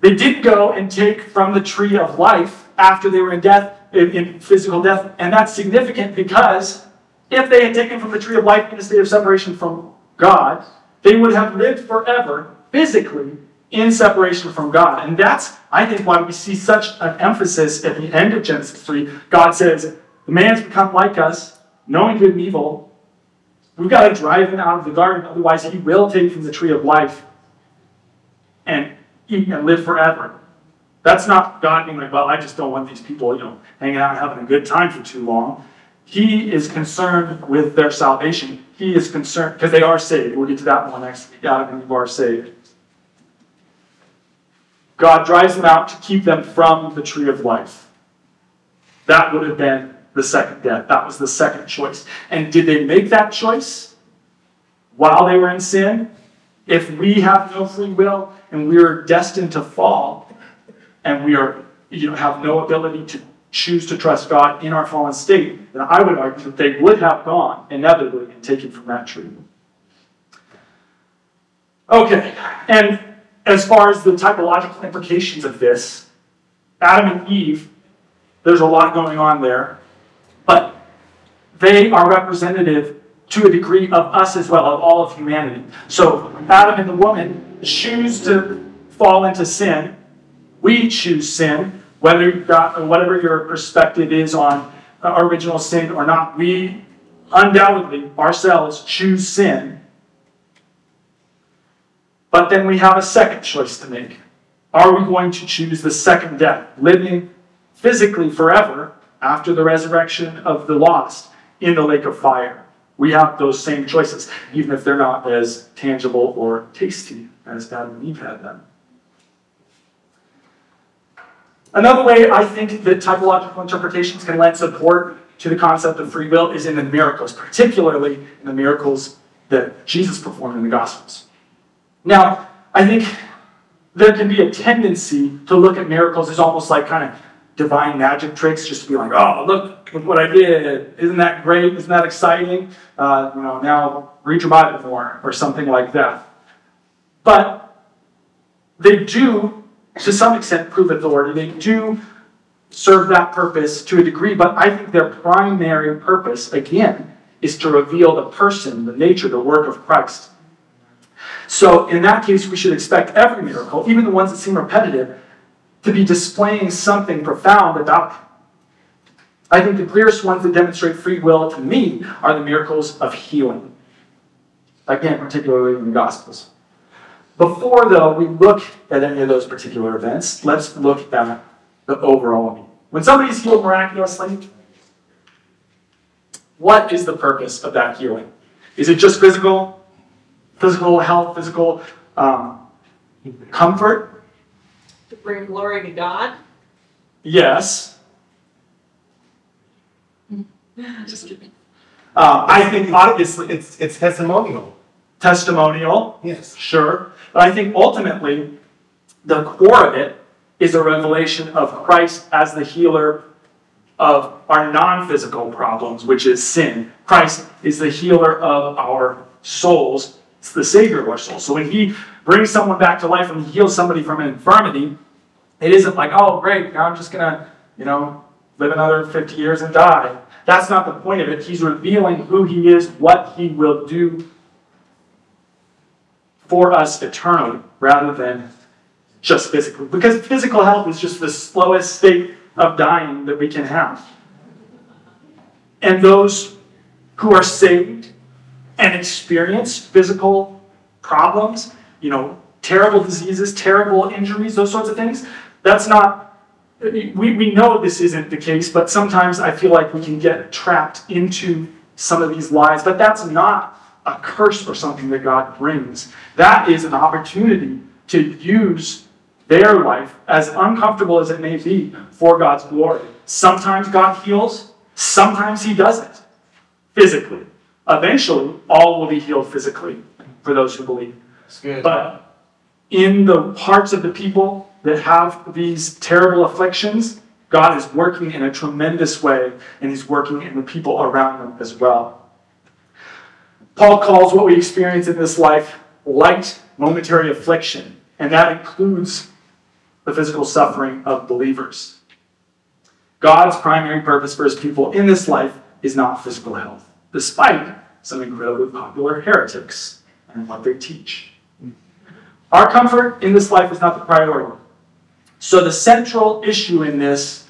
they did go and take from the tree of life after they were in death, in, in physical death, and that's significant because if they had taken from the tree of life in a state of separation from God, they would have lived forever, physically, in separation from God. And that's, I think, why we see such an emphasis at the end of Genesis three. God says, the man's become like us, knowing good and evil. We've got to drive him out of the garden, otherwise he will take from the tree of life and eat and live forever. That's not God being like, well, I just don't want these people, you know, hanging out and having a good time for too long. He is concerned with their salvation. He is concerned, because they are saved. We'll get to that one next week. Adam and Eve are saved. God drives them out to keep them from the tree of life. That would have been the second death. That was the second choice. And did they make that choice while they were in sin? If we have no free will and we are destined to fall and we are, you know, have no ability to choose to trust God in our fallen state, then I would argue that they would have gone inevitably and taken from that tree. Okay, and as far as the typological implications of this, Adam and Eve, there's a lot going on there. But they are representative to a degree of us as well, of all of humanity. So Adam and the woman choose to fall into sin. We choose sin, whether you've got, or whatever your perspective is on original sin or not. We undoubtedly ourselves choose sin. But then we have a second choice to make. Are we going to choose the second death, living physically forever, after the resurrection of the lost in the lake of fire? We have those same choices, even if they're not as tangible or tasty as Adam and Eve had them. Another way I think that typological interpretations can lend support to the concept of free will is in the miracles, particularly in the miracles that Jesus performed in the Gospels. Now, I think there can be a tendency to look at miracles as almost like kind of divine magic tricks, just to be like, oh, look, look what I did. Isn't that great? Isn't that exciting? Uh, you know, now read your Bible more, or something like that. But they do, to some extent, prove authority. They do serve that purpose to a degree, but I think their primary purpose, again, is to reveal the person, the nature, the work of Christ. So in that case, we should expect every miracle, even the ones that seem repetitive, to be displaying something profound about it. I think the clearest ones that demonstrate free will to me are the miracles of healing. Again, particularly in the Gospels. Before, though, we look at any of those particular events, let's look at the overall meaning. When somebody's healed miraculously, what is the purpose of that healing? Is it just physical? Physical health, physical um, comfort? To bring glory to God? Yes. Just kidding. Uh, I think obviously it's it's testimonial. Testimonial? Yes. Sure. But I think ultimately the core of it is a revelation of Christ as the healer of our non-physical problems, which is sin. Christ is the healer of our souls. It's the Savior of our souls. So when he brings someone back to life and he heals somebody from an infirmity, it isn't like, oh, great, now I'm just going to, you know, live another fifty years and die. That's not the point of it. He's revealing who he is, what he will do for us eternally rather than just physically. Because physical health is just the slowest state of dying that we can have. And those who are saved and experience physical problems, you know, terrible diseases, terrible injuries, those sorts of things, that's not... We, we know this isn't the case, but sometimes I feel like we can get trapped into some of these lies. But that's not a curse or something that God brings. That is an opportunity to use their life, as uncomfortable as it may be, for God's glory. Sometimes God heals, sometimes he doesn't, physically. Eventually, all will be healed physically, for those who believe. That's good. But in the hearts of the people that have these terrible afflictions, God is working in a tremendous way, and he's working in the people around them as well. Paul calls what we experience in this life light, momentary affliction, and that includes the physical suffering of believers. God's primary purpose for his people in this life is not physical health, despite some incredibly popular heretics and what they teach. Our comfort in this life is not the priority. So the central issue in this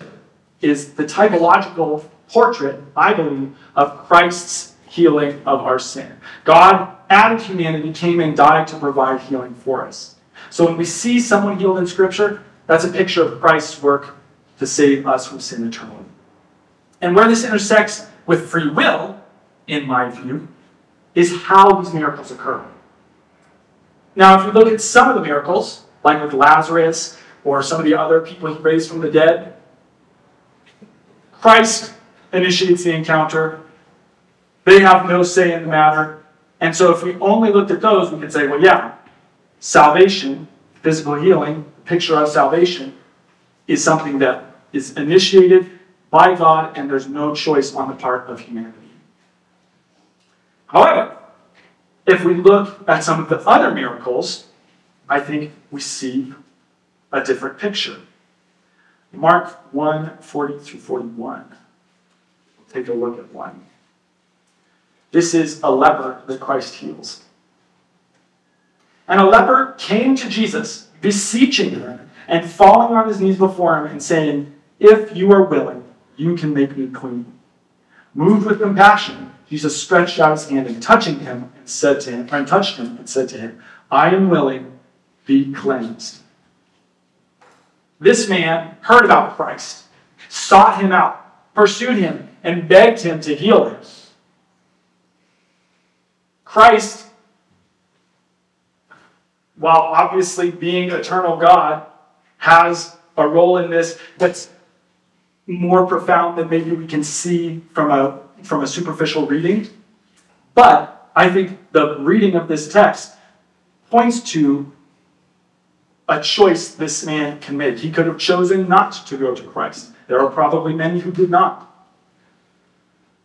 is the typological portrait, I believe, of Christ's healing of our sin. God added humanity, came and died to provide healing for us. So when we see someone healed in Scripture, that's a picture of Christ's work to save us from sin eternally. And where this intersects with free will, in my view, is how these miracles occur. Now, if we look at some of the miracles, like with Lazarus, or some of the other people he raised from the dead, Christ initiates the encounter. They have no say in the matter. And so if we only looked at those, we could say, well, yeah, salvation, physical healing, the picture of salvation, is something that is initiated by God, and there's no choice on the part of humanity. However, if we look at some of the other miracles, I think we see a different picture. Mark one, forty through forty-one. Take a look at one. This is a leper that Christ heals. And a leper came to Jesus, beseeching him, and falling on his knees before him, and saying, "If you are willing, you can make me clean." Moved with compassion, Jesus stretched out his hand and touching him and said to him, or touched him and said to him, "I am willing, be cleansed." This man heard about Christ, sought him out, pursued him, and begged him to heal him. Christ, while obviously being eternal God, has a role in this that's more profound than maybe we can see from a from a superficial reading. But I think the reading of this text points to a choice this man can make. He could have chosen not to go to Christ. There are probably many who did not.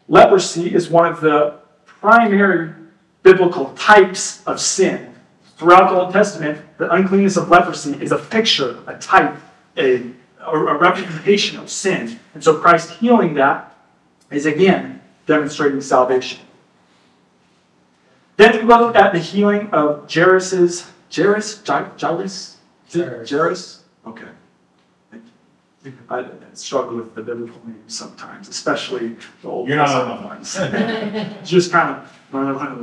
Leprosy is one of the primary biblical types of sin. Throughout the Old Testament, the uncleanness of leprosy is a picture, a type, a, a representation of sin. And so Christ healing that is again demonstrating salvation. Then we look at the healing of Jairus' Jairus? Jairus? Jairus? Okay. Thank you. I struggle with the biblical names sometimes, especially the old You're not ones. Just kind of...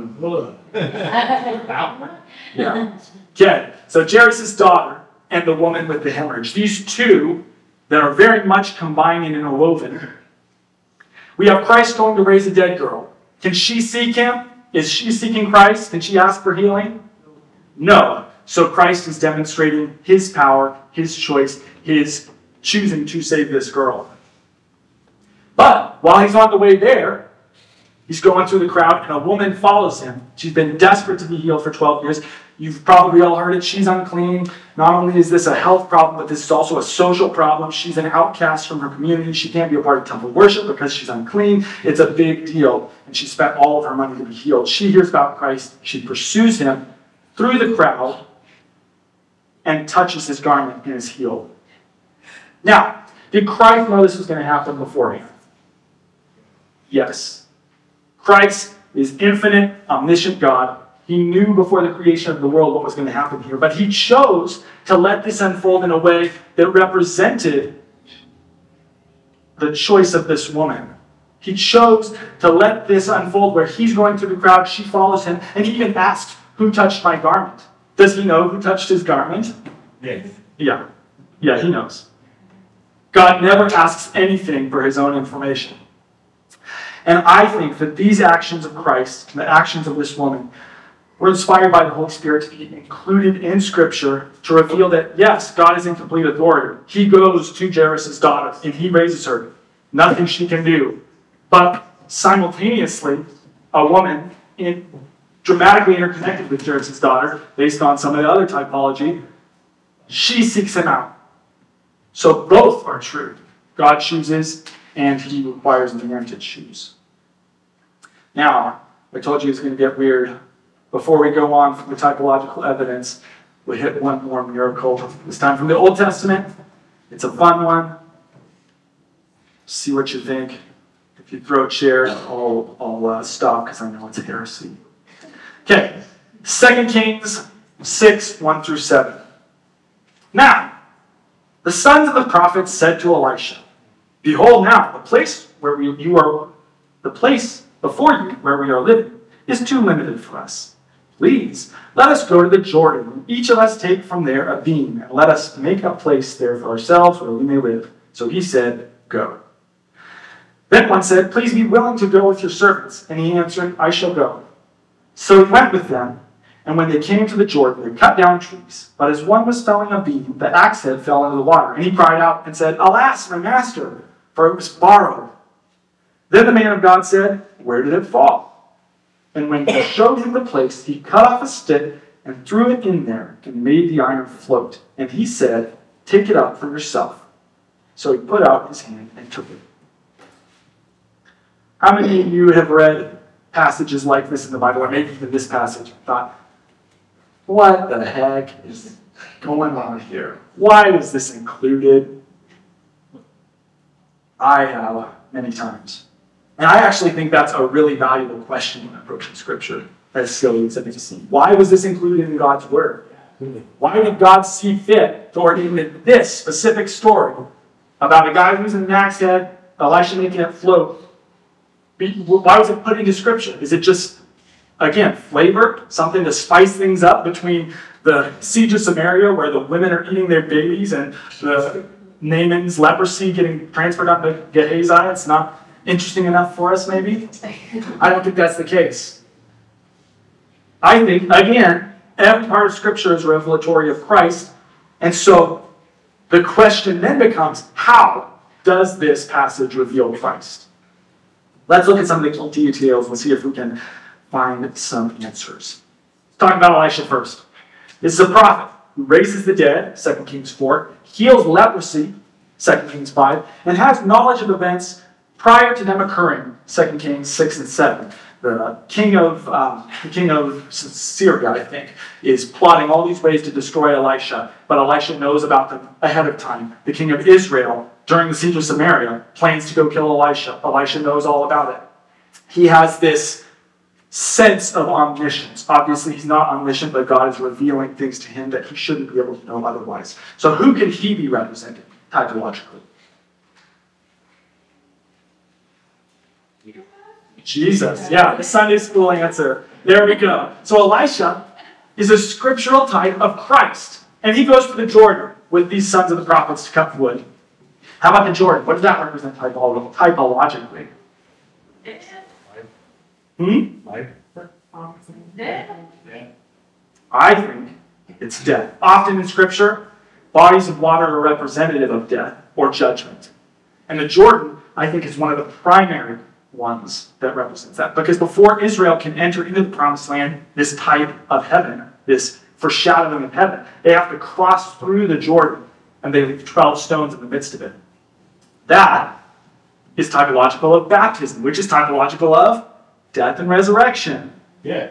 yeah. Okay, so Jairus' daughter and the woman with the hemorrhage. These two that are very much combining and woven. We have Christ going to raise a dead girl. Can she seek him? Is she seeking Christ? Can she ask for healing? No. So Christ is demonstrating his power, his choice, his choosing to save this girl. But while he's on the way there, he's going through the crowd and a woman follows him. She's been desperate to be healed for twelve years. You've probably all heard it. She's unclean. Not only is this a health problem, but this is also a social problem. She's an outcast from her community. She can't be a part of temple worship because she's unclean. It's a big deal. And she spent all of her money to be healed. She hears about Christ. She pursues him through the crowd, and touches his garment and is healed. Now, did Christ know this was going to happen beforehand? Yes. Christ is infinite, omniscient God. He knew before the creation of the world what was going to happen here. But he chose to let this unfold in a way that represented the choice of this woman. He chose to let this unfold where he's going through the crowd, she follows him, and he even asks, who touched my garment? Does he know who touched his garment? Yes. Yeah. Yeah, he knows. God never asks anything for his own information. And I think that these actions of Christ, the actions of this woman, were inspired by the Holy Spirit to be included in Scripture to reveal that, yes, God is in complete authority. He goes to Jairus' daughter and he raises her. Nothing she can do. But simultaneously, a woman, in, dramatically interconnected with Jairus' daughter, based on some of the other typology, she seeks him out. So both are true. God chooses, and he requires man to choose. Now, I told you it's going to get weird. Before we go on from the typological evidence, we hit one more miracle. This time from the Old Testament. It's a fun one. See what you think. If you throw a chair, I'll, I'll uh, stop because I know it's heresy. Okay, Second Kings six, one through seven. Now, the sons of the prophets said to Elisha, behold now, the place where we, you are, the place before you where we are living is too limited for us. Please, let us go to the Jordan, and each of us take from there a beam, and let us make a place there for ourselves where we may live. So he said, go. Then one said, please be willing to go with your servants. And he answered, I shall go. So he went with them. And when they came to the Jordan, they cut down trees. But as one was felling a beam, the axe head fell into the water. And he cried out and said, alas, my master, for it was borrowed. Then the man of God said, where did it fall? And when he showed him the place, he cut off a stick and threw it in there and made the iron float. And he said, take it up for yourself. So he put out his hand and took it. How many of you have read passages like this in the Bible, or maybe even this passage, and thought, what the heck is going on here? Why was this included? I have many times. And I actually think that's a really valuable question when approaching Scripture, as silly as it may seem. Why was this included in God's Word? Why did God see fit to ordain that this specific story about a guy who's in an axe head, Elisha making it float? Why was it put into Scripture? Is it just, again, flavor, something to spice things up between the siege of Samaria where the women are eating their babies and the Naaman's leprosy getting transferred up to Gehazi? It's not interesting enough for us, maybe? I don't think that's the case. I think, again, every part of Scripture is revelatory of Christ. And so the question then becomes, how does this passage reveal Christ? Let's look at some of the details and see if we can find some answers. Let's talk about Elisha first. This is a prophet who raises the dead, Second Kings four, heals leprosy, Second Kings five, and has knowledge of events prior to them occurring, Second Kings six and seven. The king of um, the king of Syria, I think, is plotting all these ways to destroy Elisha, but Elisha knows about them ahead of time. The king of Israel, during the siege of Samaria, plans to go kill Elisha. Elisha knows all about it. He has this sense of omniscience. Obviously, he's not omniscient, but God is revealing things to him that he shouldn't be able to know otherwise. So who can he be representing typologically? Jesus. Yeah, the Sunday school answer. There we go. So Elisha is a scriptural type of Christ. And he goes to the Jordan with these sons of the prophets to cut wood. How about the Jordan? What does that represent typolo- typologically? Hmm? Life. I think it's death. Often in Scripture, bodies of water are representative of death or judgment. And the Jordan, I think, is one of the primary ones that represents that. Because before Israel can enter into the Promised Land, this type of heaven, this foreshadowing of heaven, they have to cross through the Jordan, and they leave twelve stones in the midst of it. That is typological of baptism, which is typological of death and resurrection. Yeah.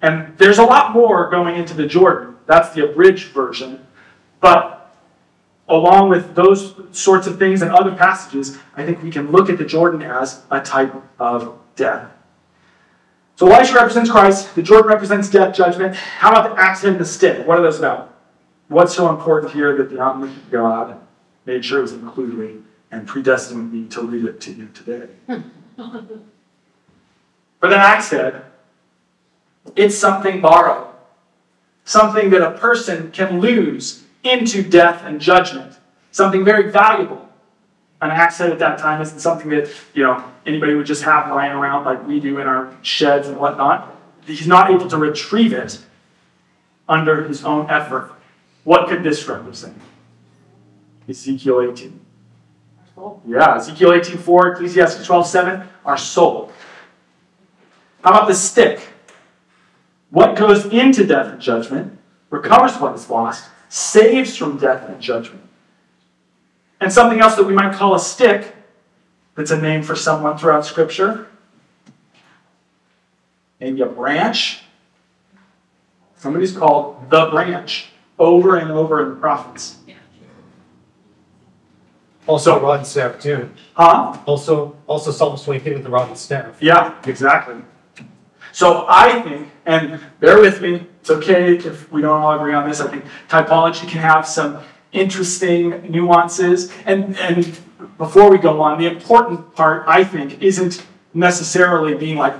And there's a lot more going into the Jordan. That's the abridged version. But along with those sorts of things and other passages, I think we can look at the Jordan as a type of death. So Elisha represents Christ. The Jordan represents death, judgment. How about the axe and the stick? What are those about? What's so important here that the omniscient God made sure it was included and predestined me to read it to you today? But then axe head, it's something borrowed. Something that a person can lose into death and judgment. Something very valuable. An axe head at that time isn't something that, you know, anybody would just have lying around like we do in our sheds and whatnot. He's not able to retrieve it under his own effort. What could this represent? Ezekiel eighteen. Our soul. Yeah, Ezekiel eighteen four, Ecclesiastes twelve seven, our soul. How about the stick? What goes into death and judgment, recovers what is lost, saves from death and judgment. And something else that we might call a stick, that's a name for someone throughout Scripture. Maybe a branch. Somebody's called the branch over and over in the prophets. Also rod and staff too. Huh? Also, also Psalm twenty-three with the rod and staff. Yeah, exactly. So I think, and bear with me, it's okay if we don't all agree on this, I think typology can have some interesting nuances. And, and before we go on, the important part, I think, isn't necessarily being like,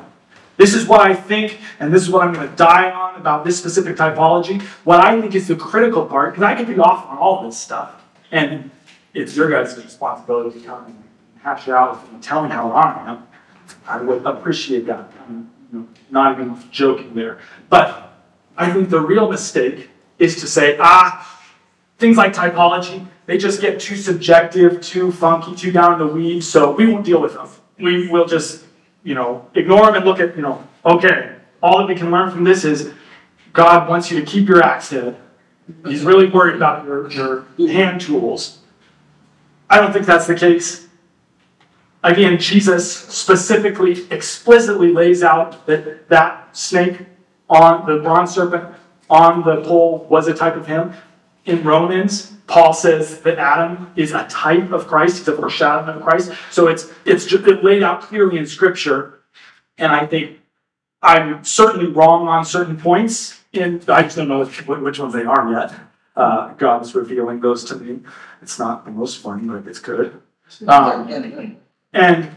this is what I think, and this is what I'm going to die on about this specific typology. What I think is the critical part, because I could be off on all this stuff, and it's your guys' responsibility to come and hash it out and tell me how wrong I am. I would appreciate that. I'm not even joking there. But I think the real mistake is to say, ah, things like typology, they just get too subjective, too funky, too down in the weeds, so we won't deal with them. We will just, you know, ignore them and look at, you know, okay, all that we can learn from this is God wants you to keep your axe head. He's really worried about your, your hand tools. I don't think that's the case. Again, Jesus specifically, explicitly lays out that that snake on the bronze serpent on the pole was a type of him. In Romans, Paul says that Adam is a type of Christ. He's a foreshadowing of Christ. So it's it's just laid out clearly in Scripture. And I think I'm certainly wrong on certain points. And I just don't know which, which ones they are yet. Uh, God's revealing those to me. It's not the most fun, but it's good. Um, and,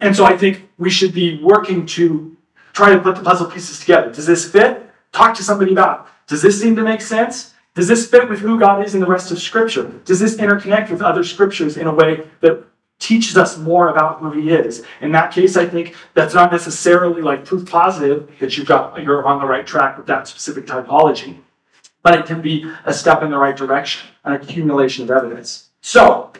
and so I think we should be working to try to put the puzzle pieces together. Does this fit? Talk to somebody about it. Does this seem to make sense? Does this fit with who God is in the rest of Scripture? Does this interconnect with other Scriptures in a way that teaches us more about who He is? In that case, I think that's not necessarily like proof positive that you've got, you're on the right track with that specific typology, but it can be a step in the right direction, an accumulation of evidence. So,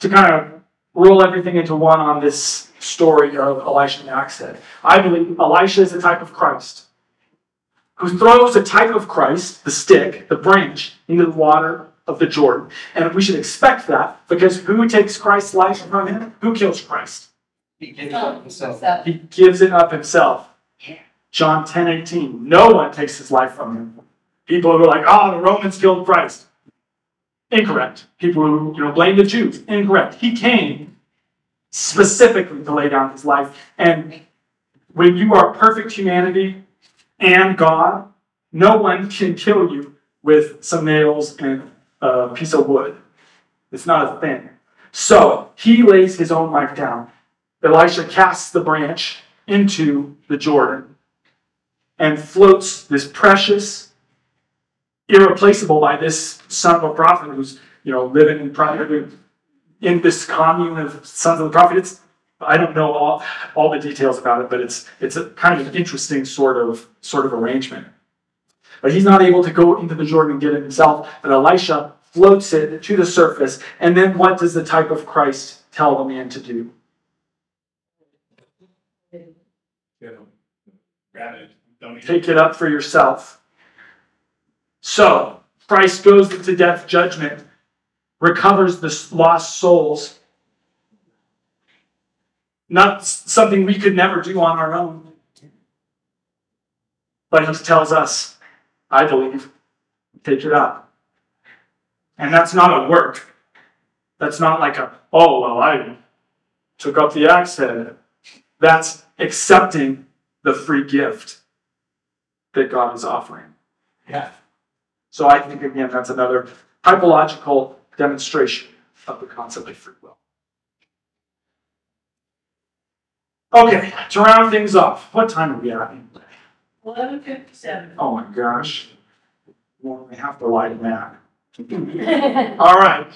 to kind of roll everything into one on this story of Elisha and the axe head, I believe Elisha is a type of Christ who throws a type of Christ, the stick, the branch, into the water of the Jordan. And we should expect that, because who takes Christ's life from him? Who kills Christ? He gives it up himself. He gives it up himself. John ten eighteen. No one takes his life from him. People who are like, oh, the Romans killed Christ. Incorrect. People who, you know, blame the Jews. Incorrect. He came specifically to lay down his life. And when you are perfect humanity and God, no one can kill you with some nails and a piece of wood. It's not a thing. So he lays his own life down. Elisha casts the branch into the Jordan and floats this precious, irreplaceable by this son of a prophet who's, you know, living in private in this commune of sons of the prophet. It's I don't know all, all the details about it, but it's it's a kind of an interesting sort of sort of arrangement. But he's not able to go into the Jordan and get it himself, but Elisha floats it to the surface, and then what does the type of Christ tell the man to do? Take it up for yourself. So, Christ goes to death, judgment, recovers the lost souls. Not something we could never do on our own. But he tells us, I believe, take it up. And that's not a work. That's not like a, oh, well, I took up the axe head. That's accepting the free gift that God is offering. Yeah. So I think, again, that's another typological demonstration of the concept of free will. Okay, to round things off, what time are we at? eleven fifty-seven. Oh my gosh. We only have to lie to Matt. All right.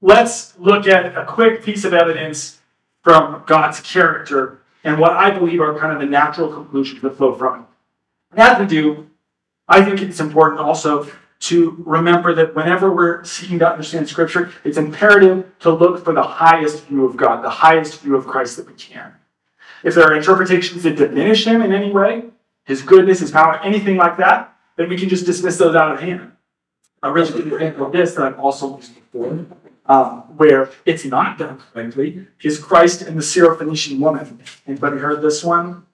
Let's look at a quick piece of evidence from God's character and what I believe are kind of the natural conclusions that flow from it. It has to do, I think it's important also to remember that whenever we're seeking to understand Scripture, it's imperative to look for the highest view of God, the highest view of Christ that we can. If there are interpretations that diminish him in any way, his goodness, his power, anything like that, then we can just dismiss those out of hand. A really good example of this that I've also used before, um, where it's not done correctly, is Christ and the Syrophoenician woman. Anybody heard this one?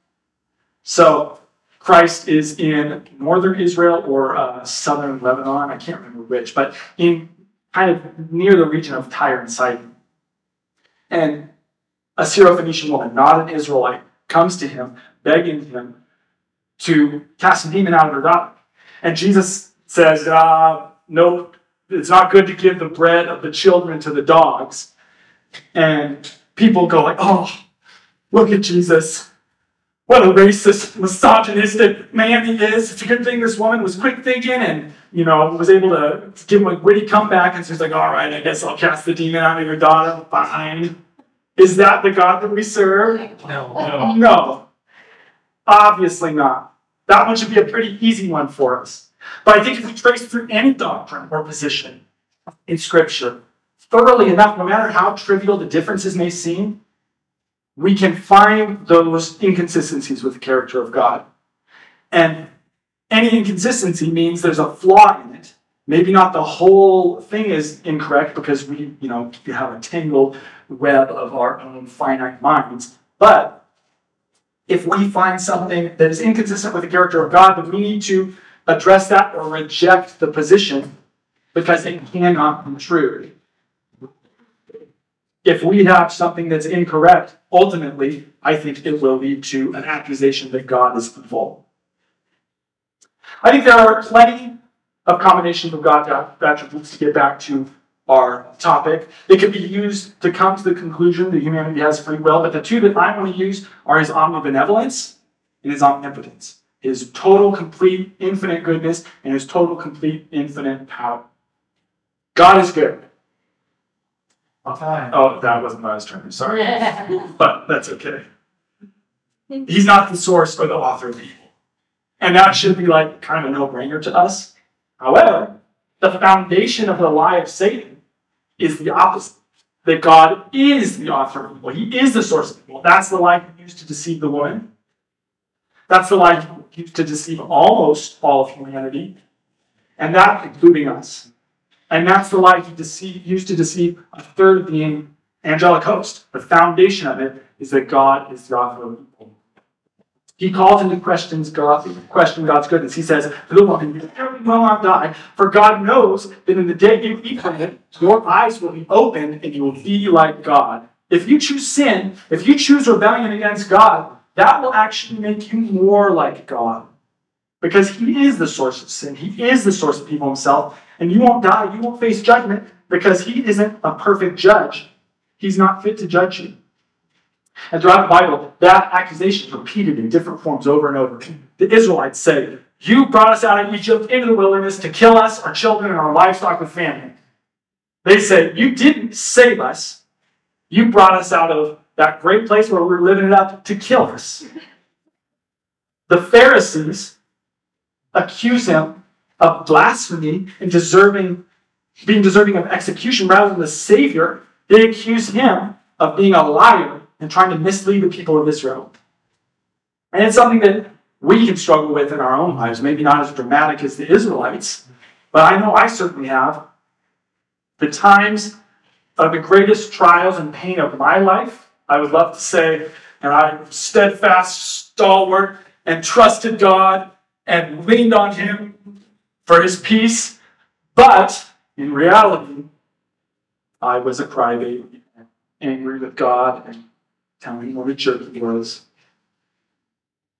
So Christ is in northern Israel or uh, southern Lebanon. I can't remember which, but in kind of near the region of Tyre and Sidon. And a Syrophoenician woman, not an Israelite, comes to him, begging him to cast a demon out of her daughter. And Jesus says, uh, no, it's not good to give the bread of the children to the dogs. And people go like, oh, look at Jesus. What a racist, misogynistic man he is. It's a good thing this woman was quick thinking and, you know, was able to give him a witty comeback. And she's like, all right, I guess I'll cast the demon out of your daughter. Fine. Is that the God that we serve? No. No. No. Obviously not. That one should be a pretty easy one for us. But I think if we trace through any doctrine or position in Scripture, thoroughly enough, no matter how trivial the differences may seem, we can find those inconsistencies with the character of God. And any inconsistency means there's a flaw in it. Maybe not the whole thing is incorrect because we, you know, have a tangled web of our own finite minds. But if we find something that is inconsistent with the character of God, then we need to address that or reject the position because it cannot be true. If we have something that's incorrect, ultimately, I think it will lead to an accusation that God is involved. I think there are plenty of combinations of God's attributes to get back to our topic. They could be used to come to the conclusion that humanity has free will, but the two that I want to use are his omnibenevolence and his omnipotence. His total, complete, infinite goodness and his total, complete, infinite power. God is good. Time. Oh, that wasn't what I was trying to do. Sorry. But that's okay. He's not the source or the author of evil. And that should be like kind of a no-brainer to us. However, the foundation of the lie of Satan is the opposite. That God is the author of evil. He is the source of evil. That's the lie he used to deceive the woman. That's the lie he used to deceive almost all of humanity. And that including us. And that's the lie he deceived, used to deceive a third of the angelic host. The foundation of it is that God is the author of evil. He calls into question God's goodness. He says, "The woman, you will not die, for God knows that in the day you eat from it, your eyes will be opened and you will be like God." If you choose sin, if you choose rebellion against God, that will actually make you more like God. Because he is the source of sin. He is the source of evil himself. And you won't die. You won't face judgment because he isn't a perfect judge. He's not fit to judge you. And throughout the Bible, that accusation is repeated in different forms over and over. The Israelites say, "You brought us out of Egypt into the wilderness to kill us, our children, and our livestock with famine." They say, "You didn't save us. You brought us out of that great place where we were living it up to kill us." The Pharisees accuse him of blasphemy and deserving, being deserving of execution rather than the Savior. They accuse him of being a liar and trying to mislead the people of Israel. And it's something that we can struggle with in our own lives, maybe not as dramatic as the Israelites, but I know I certainly have. The times of the greatest trials and pain of my life, I would love to say, and I steadfast, stalwart, and trusted God and leaned on him for his peace, but in reality, I was a crybaby, angry with God and telling him what a jerk he was.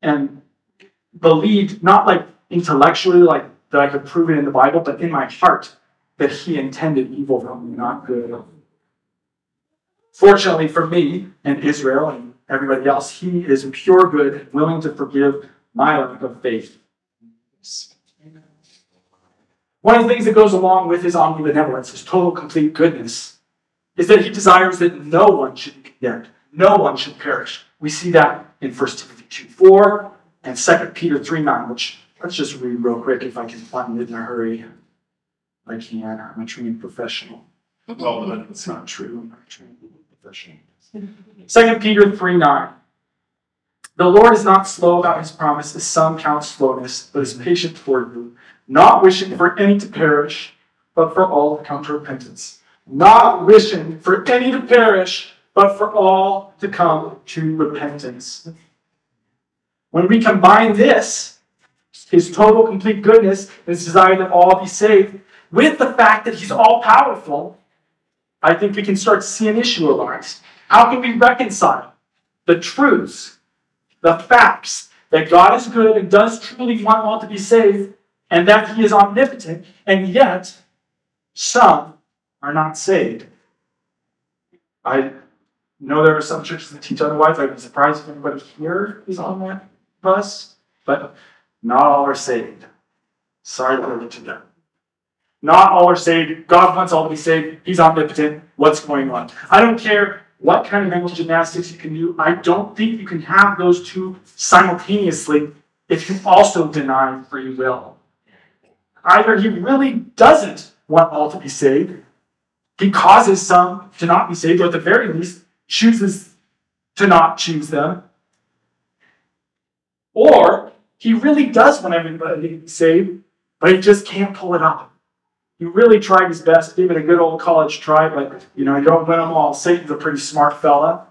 and believed, not like intellectually, like that I could prove it in the Bible, but in my heart, that he intended evil for me, not good. Fortunately for me and Israel and everybody else, he is pure good, willing to forgive my lack of faith. One of the things that goes along with his omnibenevolence, his total, complete goodness, is that he desires that no one should be condemned. No one should perish. We see that in First Timothy two four and Second Peter three nine, which let's just read real quick if I can find it in a hurry. I can. I'm a trained professional. Well, that's not true. I'm not a trained professional. Second Peter three nine. The Lord is not slow about his promise, as some count slowness, but is patient toward you, not wishing for any to perish, but for all to come to repentance. Not wishing for any to perish, but for all to come to repentance. When we combine this, his total, complete goodness, his desire that all be saved, with the fact that he's all-powerful, I think we can start to see an issue arise. How can we reconcile the truths, the facts, that God is good and does truly want all to be saved, and that he is omnipotent, and yet some are not saved? I know there are some churches that teach otherwise. I'd be surprised if anybody here is on that bus, but not all are saved. Sorry to let you down. Not all are saved. God wants all to be saved. He's omnipotent. What's going on? I don't care what kind of mental gymnastics you can do. I don't think you can have those two simultaneously if you also deny free will. Either he really doesn't want all to be saved, he causes some to not be saved, or at the very least, chooses to not choose them. Or he really does want everybody to be saved, but he just can't pull it off. He really tried his best, gave it a good old college try, but, you know, you don't win them all. Satan's a pretty smart fella.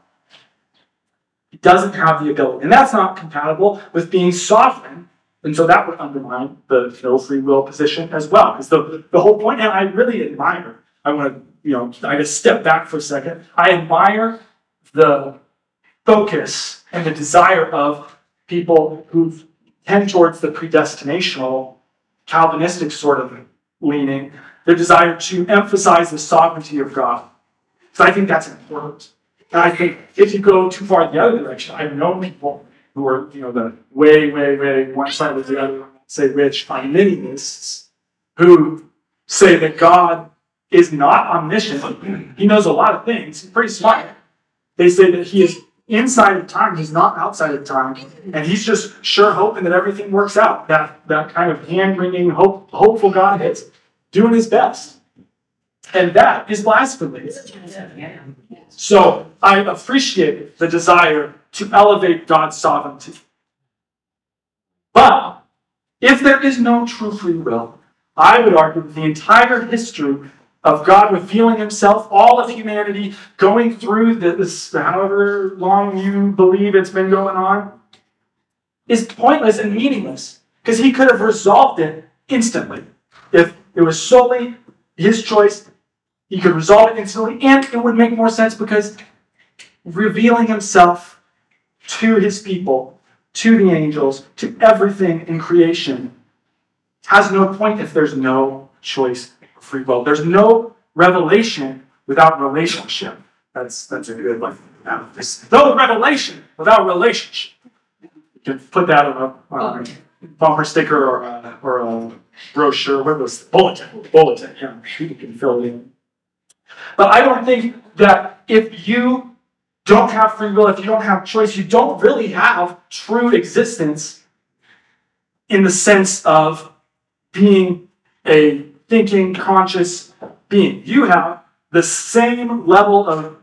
He doesn't have the ability. And that's not compatible with being sovereign. And so that would undermine the no free will position as well. Because the, the whole point, and I really admire, I want to, you know, I just step back for a second. I admire the focus and the desire of people who tend towards the predestinational, Calvinistic sort of leaning, their desire to emphasize the sovereignty of God. So I think that's important. And I think if you go too far in the other direction, I've known people who are, you know, the way, way, way, one side or the other, say rich Arminianists, who say that God is not omniscient. He knows a lot of things. He's pretty smart. They say that he is inside of time. He's not outside of time. And he's just sure hoping that everything works out. That that kind of hand-wringing, hope, hopeful God is doing his best. And that is blasphemy. So I appreciate the desire to elevate God's sovereignty. But if there is no true free will, I would argue that the entire history of God revealing himself, all of humanity, going through this, however long you believe it's been going on, is pointless and meaningless. Because he could have resolved it instantly. If it was solely his choice, he could resolve it instantly, and it would make more sense because revealing himself to his people, to the angels, to everything in creation, has no point if there's no choice or free will. There's no revelation without relationship. That's that's a good one. There's no revelation without relationship. You can put that on a, on a bumper sticker or a, or a brochure. What was the bulletin? Bulletin. Yeah, you can fill it in. But I don't think that if you don't have free will, if you don't have choice, you don't really have true existence in the sense of being a thinking, conscious being. You have the same level of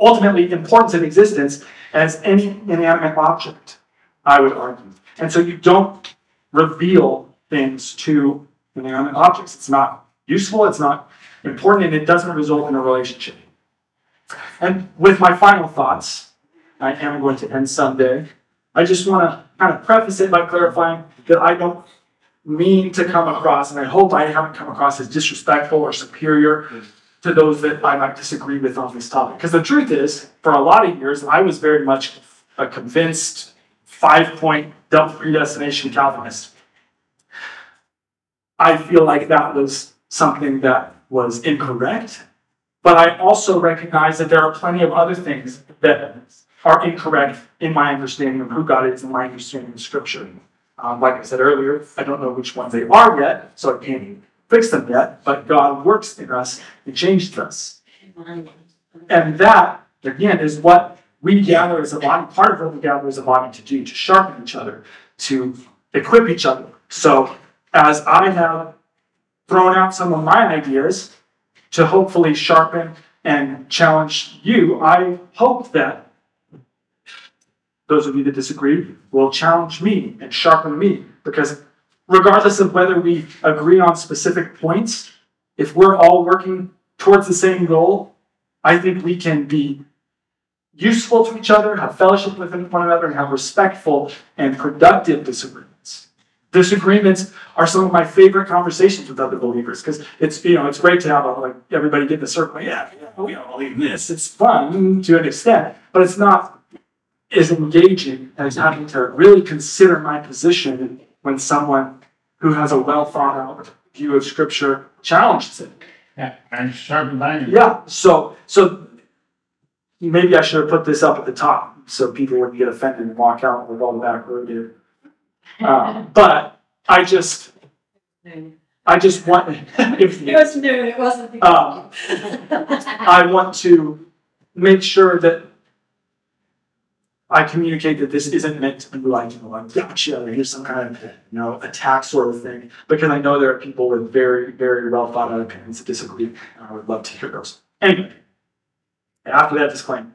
ultimately importance in existence as any inanimate object, I would argue. And so you don't reveal things to inanimate objects. It's not useful, it's not important, and it doesn't result in a relationship. And with my final thoughts, I am going to end someday. I just want to kind of preface it by clarifying that I don't mean to come across, and I hope I haven't come across as disrespectful or superior to those that I might disagree with on this topic. Because the truth is, for a lot of years, I was very much a convinced five-point double predestination Calvinist. I feel like that was something that was incorrect, but I also recognize that there are plenty of other things that are incorrect in my understanding of who God is and my understanding of Scripture. Um, like I said earlier, I don't know which ones they are yet, so I can't fix them yet, but God works in us and changes us. And that, again, is what we gather as a body, part of what we gather as a body to do, to sharpen each other, to equip each other. So as I have thrown out some of my ideas to hopefully sharpen and challenge you, I hope that those of you that disagree will challenge me and sharpen me, because regardless of whether we agree on specific points, if we're all working towards the same goal, I think we can be useful to each other, have fellowship with one another, and have respectful and productive disagreements. Disagreements are some of my favorite conversations with other believers, because it's you know it's great to have a, like everybody get in the circle. Yeah, yeah, we all believe in this. It's fun to an extent, but it's not as engaging as having to really consider my position when someone who has a well thought out view of Scripture challenges it. Yeah, and sharp language. Yeah, so so maybe I should have put this up at the top so people wouldn't get offended and walk out with all the back row here. Um, but I just, I just want. if, it was new. It wasn't. Um, I want to make sure that I communicate that this isn't meant to be like, you know, like, gotcha, or here's some kind of, you know, attack sort of thing, because I know there are people with very, very well thought out opinions that disagree, and I would love to hear those. Anyway, after that disclaimer,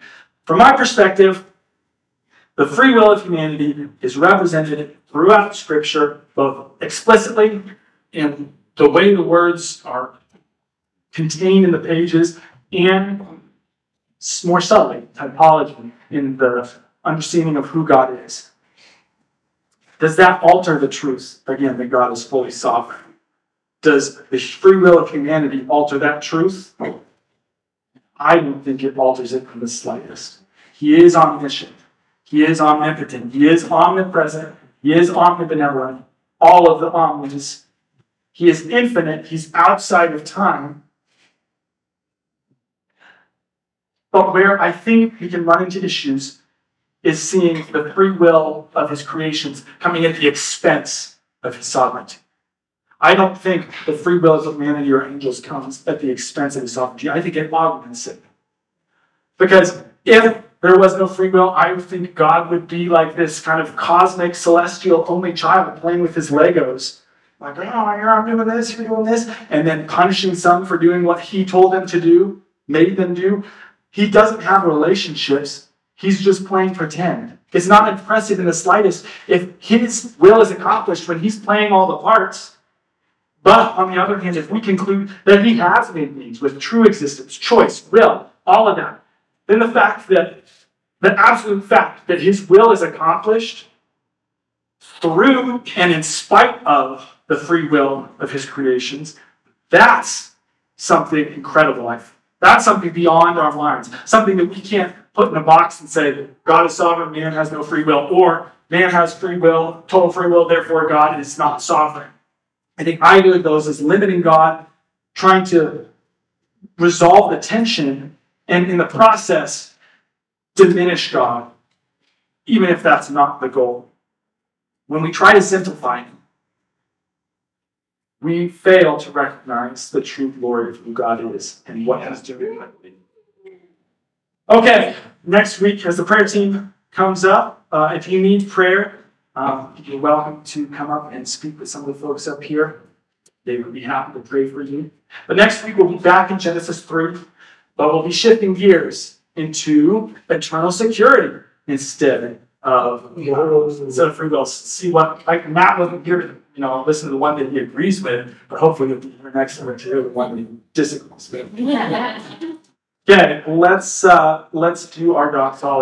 from my perspective, the free will of humanity is represented throughout Scripture, both explicitly in the way the words are contained in the pages, and more subtly, typology, in the understanding of who God is. Does that alter the truth, again, that God is fully sovereign? Does the free will of humanity alter that truth? I don't think it alters it in the slightest. He is omniscient. He is omnipotent. He is omnipresent. He is omnibenevolent. All of the omnis. He is infinite. He's outside of time. But where I think we can run into issues is seeing the free will of his creations coming at the expense of his sovereignty. I don't think the free will of humanity or angels comes at the expense of his sovereignty. I think it augments it. Because if there was no free will, I would think God would be like this kind of cosmic, celestial only child playing with his Legos. Like, oh, I'm doing this, you're doing this, and then punishing some for doing what he told them to do, made them do. He doesn't have relationships. He's just playing pretend. It's not impressive in the slightest if his will is accomplished when he's playing all the parts. But on the other hand, if we conclude that he has made means with true existence, choice, will, all of that, then the fact that, the absolute fact that his will is accomplished through and in spite of the free will of his creations, that's something incredible, I think. That's something beyond our minds, something that we can't put in a box and say that God is sovereign, man has no free will, or man has free will, total free will, therefore God is not sovereign. I think either of those is limiting God, trying to resolve the tension, and in the process, diminish God, even if that's not the goal. When we try to simplify him, we fail to recognize the true glory of who God is and what he's doing. Okay, next week as the prayer team comes up, uh, if you need prayer, um, you're welcome to come up and speak with some of the folks up here. They would be happy to pray for you. But next week we'll be back in Genesis three, but we'll be shifting gears into eternal security instead of instead of free will. See what like Matt wasn't here. You know, listen to the one that he agrees with, but hopefully he'll be here next time too, the one that he disagrees with. Okay, let's uh, let's do our doxology.